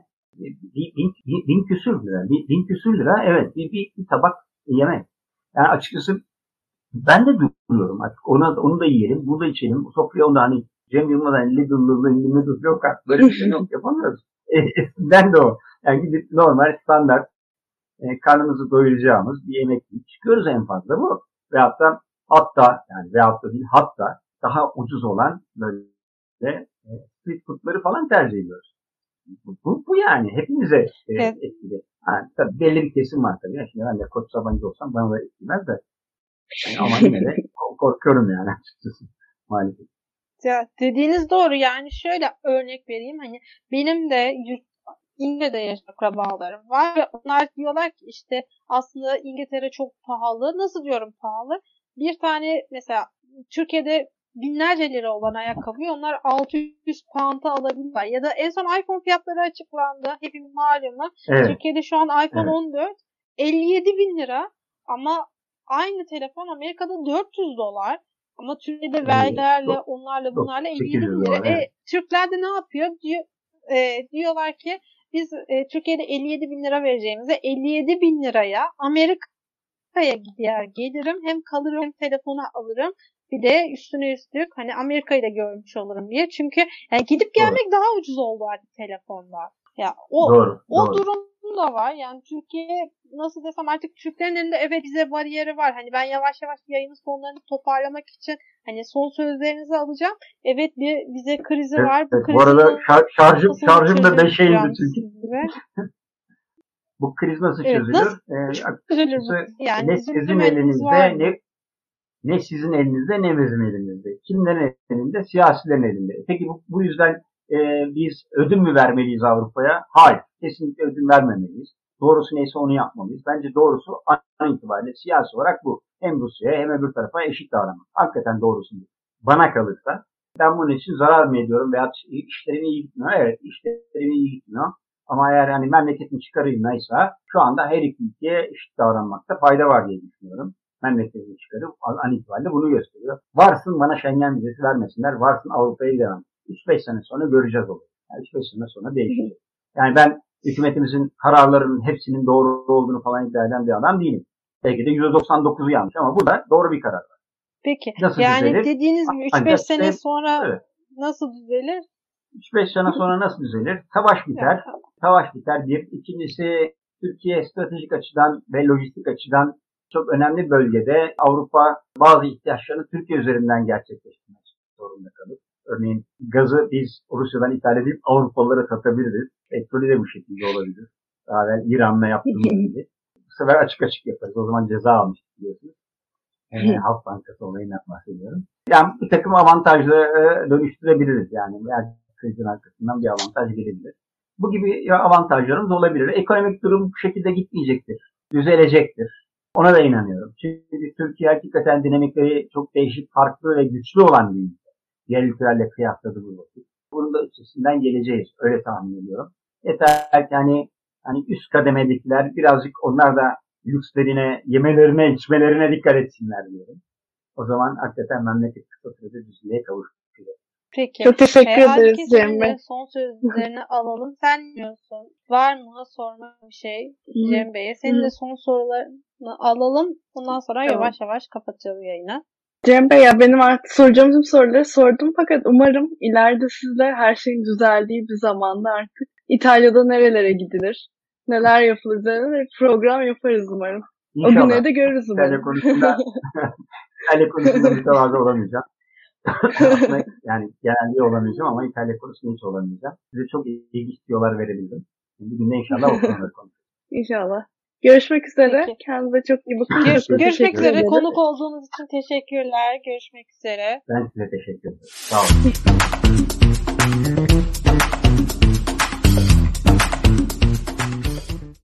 Bin küsür lira. Bin küsür lira. Evet. Bir tabak yemek. Yani açıkçası ben de duruyorum artık. Onu da yiyelim, bunu da içelim. Bu sofraya onu hani Cem Yılmaz'dan 50 dolarla 50 dolarla yok artık. Böyle bir şey yok. Yapamıyoruz. Ben de o. Yani gidip normal, standart, karnımızı doyuracağımız bir yemek yiyip çıkıyoruz en fazla bu. Veyahut da daha ucuz olan böyle street foodları falan tercih ediyoruz. Bu yani hepimize etkili. Yani tabii belli bir kesim var tabii. Yani şimdi ben de Koç Sabancı olsam bana da etkilemez de. Yani ama yine de korkuyorum yani açıkçası maalesef. Ya, dediğiniz doğru yani şöyle örnek vereyim hani benim de İngiltere'de yaşayan akrabalarım var ve onlar diyorlar ki işte aslında İngiltere çok pahalı. Nasıl diyorum pahalı? Bir tane mesela Türkiye'de binlerce lira olan ayakkabıyı onlar 600 pound'a alabiliyorlar. Ya da en son iPhone fiyatları açıklandı. Hepimiz malumu. Evet. Türkiye'de şu an iPhone 14 57.000 lira ama aynı telefon Amerika'da 400 dolar ama Türkiye'de vergilerle onlarla bunlarla 57.000 lira. Türkler de ne yapıyor? Diyorlar ki biz Türkiye'de 57.000 lira vereceğimize 57.000 liraya Amerika'ya gider gelirim. Hem kalırım hem telefonu alırım. Bir de üstüne üstlük hani Amerika'yı da görmüş olurum diye. Çünkü yani gidip gelmek daha ucuz oldu artık telefonlar. Ya o durum da var. Yani Türkiye nasıl desem artık Türklerin elinde bize bariyeri var. Hani ben yavaş yavaş yayının sonlarını toparlamak için hani son sözlerinizi alacağım. Evet bir vize krizi var. Bu arada şarjım da 5'eydi çünkü. Bu kriz nasıl çözülür? Nasıl çözülür? Yani bizim elimizde ne sizin elinizde ne bizim elimizde. Kimlerin elinde? Siyasilerin elinde. Peki bu yüzden biz ödün mü vermeliyiz Avrupa'ya? Hayır. Kesinlikle ödün vermemeliyiz. Doğrusu neyse onu yapmalıyız. Bence doğrusu an itibariyle siyasi olarak bu. Hem Rusya'ya hem öbür tarafa eşit davranmak. Hakikaten doğrusu bu. Bana kalırsa ben bunun için zarar mı ediyorum veya işlerim iyi gitmiyor. Evet işlerim iyi gitmiyor. Ama eğer yani memleketin çıkarıyla şu anda her iki ülkeye eşit davranmakta fayda var diye düşünüyorum. Memleketin çıkarı an itibariyle bunu gösteriyor. Varsın bana Schengen vizesi vermesinler. Varsın Avrupa'ya gidelim. 3-5 sene sonra göreceğiz onu. Yani 3-5 sene sonra değişecek. Yani ben hükümetimizin kararlarının hepsinin doğru olduğunu falan iddia eden bir adam değilim. Belki de 199'u yanlış ama bu da doğru bir karar var. Peki. Nasıl yani düzelir? Dediğiniz gibi 3-5 sene sonra nasıl düzelir? 3-5 sene sonra nasıl düzelir? Savaş biter. Savaş biter bir. İkincisi Türkiye stratejik açıdan ve lojistik açıdan çok önemli bölgede Avrupa bazı ihtiyaçlarını Türkiye üzerinden gerçekleştirmek zorunda kalır. Örneğin gazı biz Rusya'dan ithal edip Avrupalılara satabiliriz. Petrolü de bu şekilde olabilir. Daha evvel İran'la yaptığımız gibi. Bu sefer açık yaparız. O zaman ceza almıştık biliyorsunuz. Halk Bankası olayından bahsediyorum. Yani bir takım avantajla dönüştürebiliriz. Yani krizin arkasından bir avantaj gelebilir. Bu gibi avantajlarımız olabilir. Ekonomik durum bu şekilde gitmeyecektir. Düzelecektir. Ona da inanıyorum. Çünkü Türkiye hakikaten dinamikleri çok değişik, farklı ve güçlü olan bir ülke. Diğer ülkelerle kıyasladığımız vakit. Bunun da üstesinden geleceğiz. Öyle tahmin ediyorum. Yeter ki hani üst kademedekiler birazcık onlar da lükslerine, yemelerine, içmelerine dikkat etsinler diyorum. O zaman hakikaten memleket kısa sürede düzlüğe kavuşturur. Peki. Çok teşekkür ederiz Cem Bey. Son sözlerini alalım. Sen diyorsun. Var mı sorma bir şey Cem Bey'e? Senin de son sorularını alalım. Bundan sonra yavaş yavaş kapatacağız yayını. Cem Bey ya benim artık soracağım tüm soruları sordum fakat umarım ileride sizle her şeyin düzeldiği bir zamanda artık İtalya'da nerelere gidilir, neler yapılır diye program yaparız umarım. İnşallah. O günleri de görürüz umarım. İtalya konusunda mütevazı olamayacağım. Yani genelde olamayacağım ama İtalya konusunda hiç olamayacağım. Size çok ilginç istiyorlar verebildim. Bir günde inşallah o konuları konuşuruz. İnşallah. Görüşmek üzere. Peki. Kendinize çok iyi bakın. Görüşmek üzere. Konuk olduğunuz için teşekkürler. Görüşmek üzere. Ben size teşekkür ederim. Sağ olun.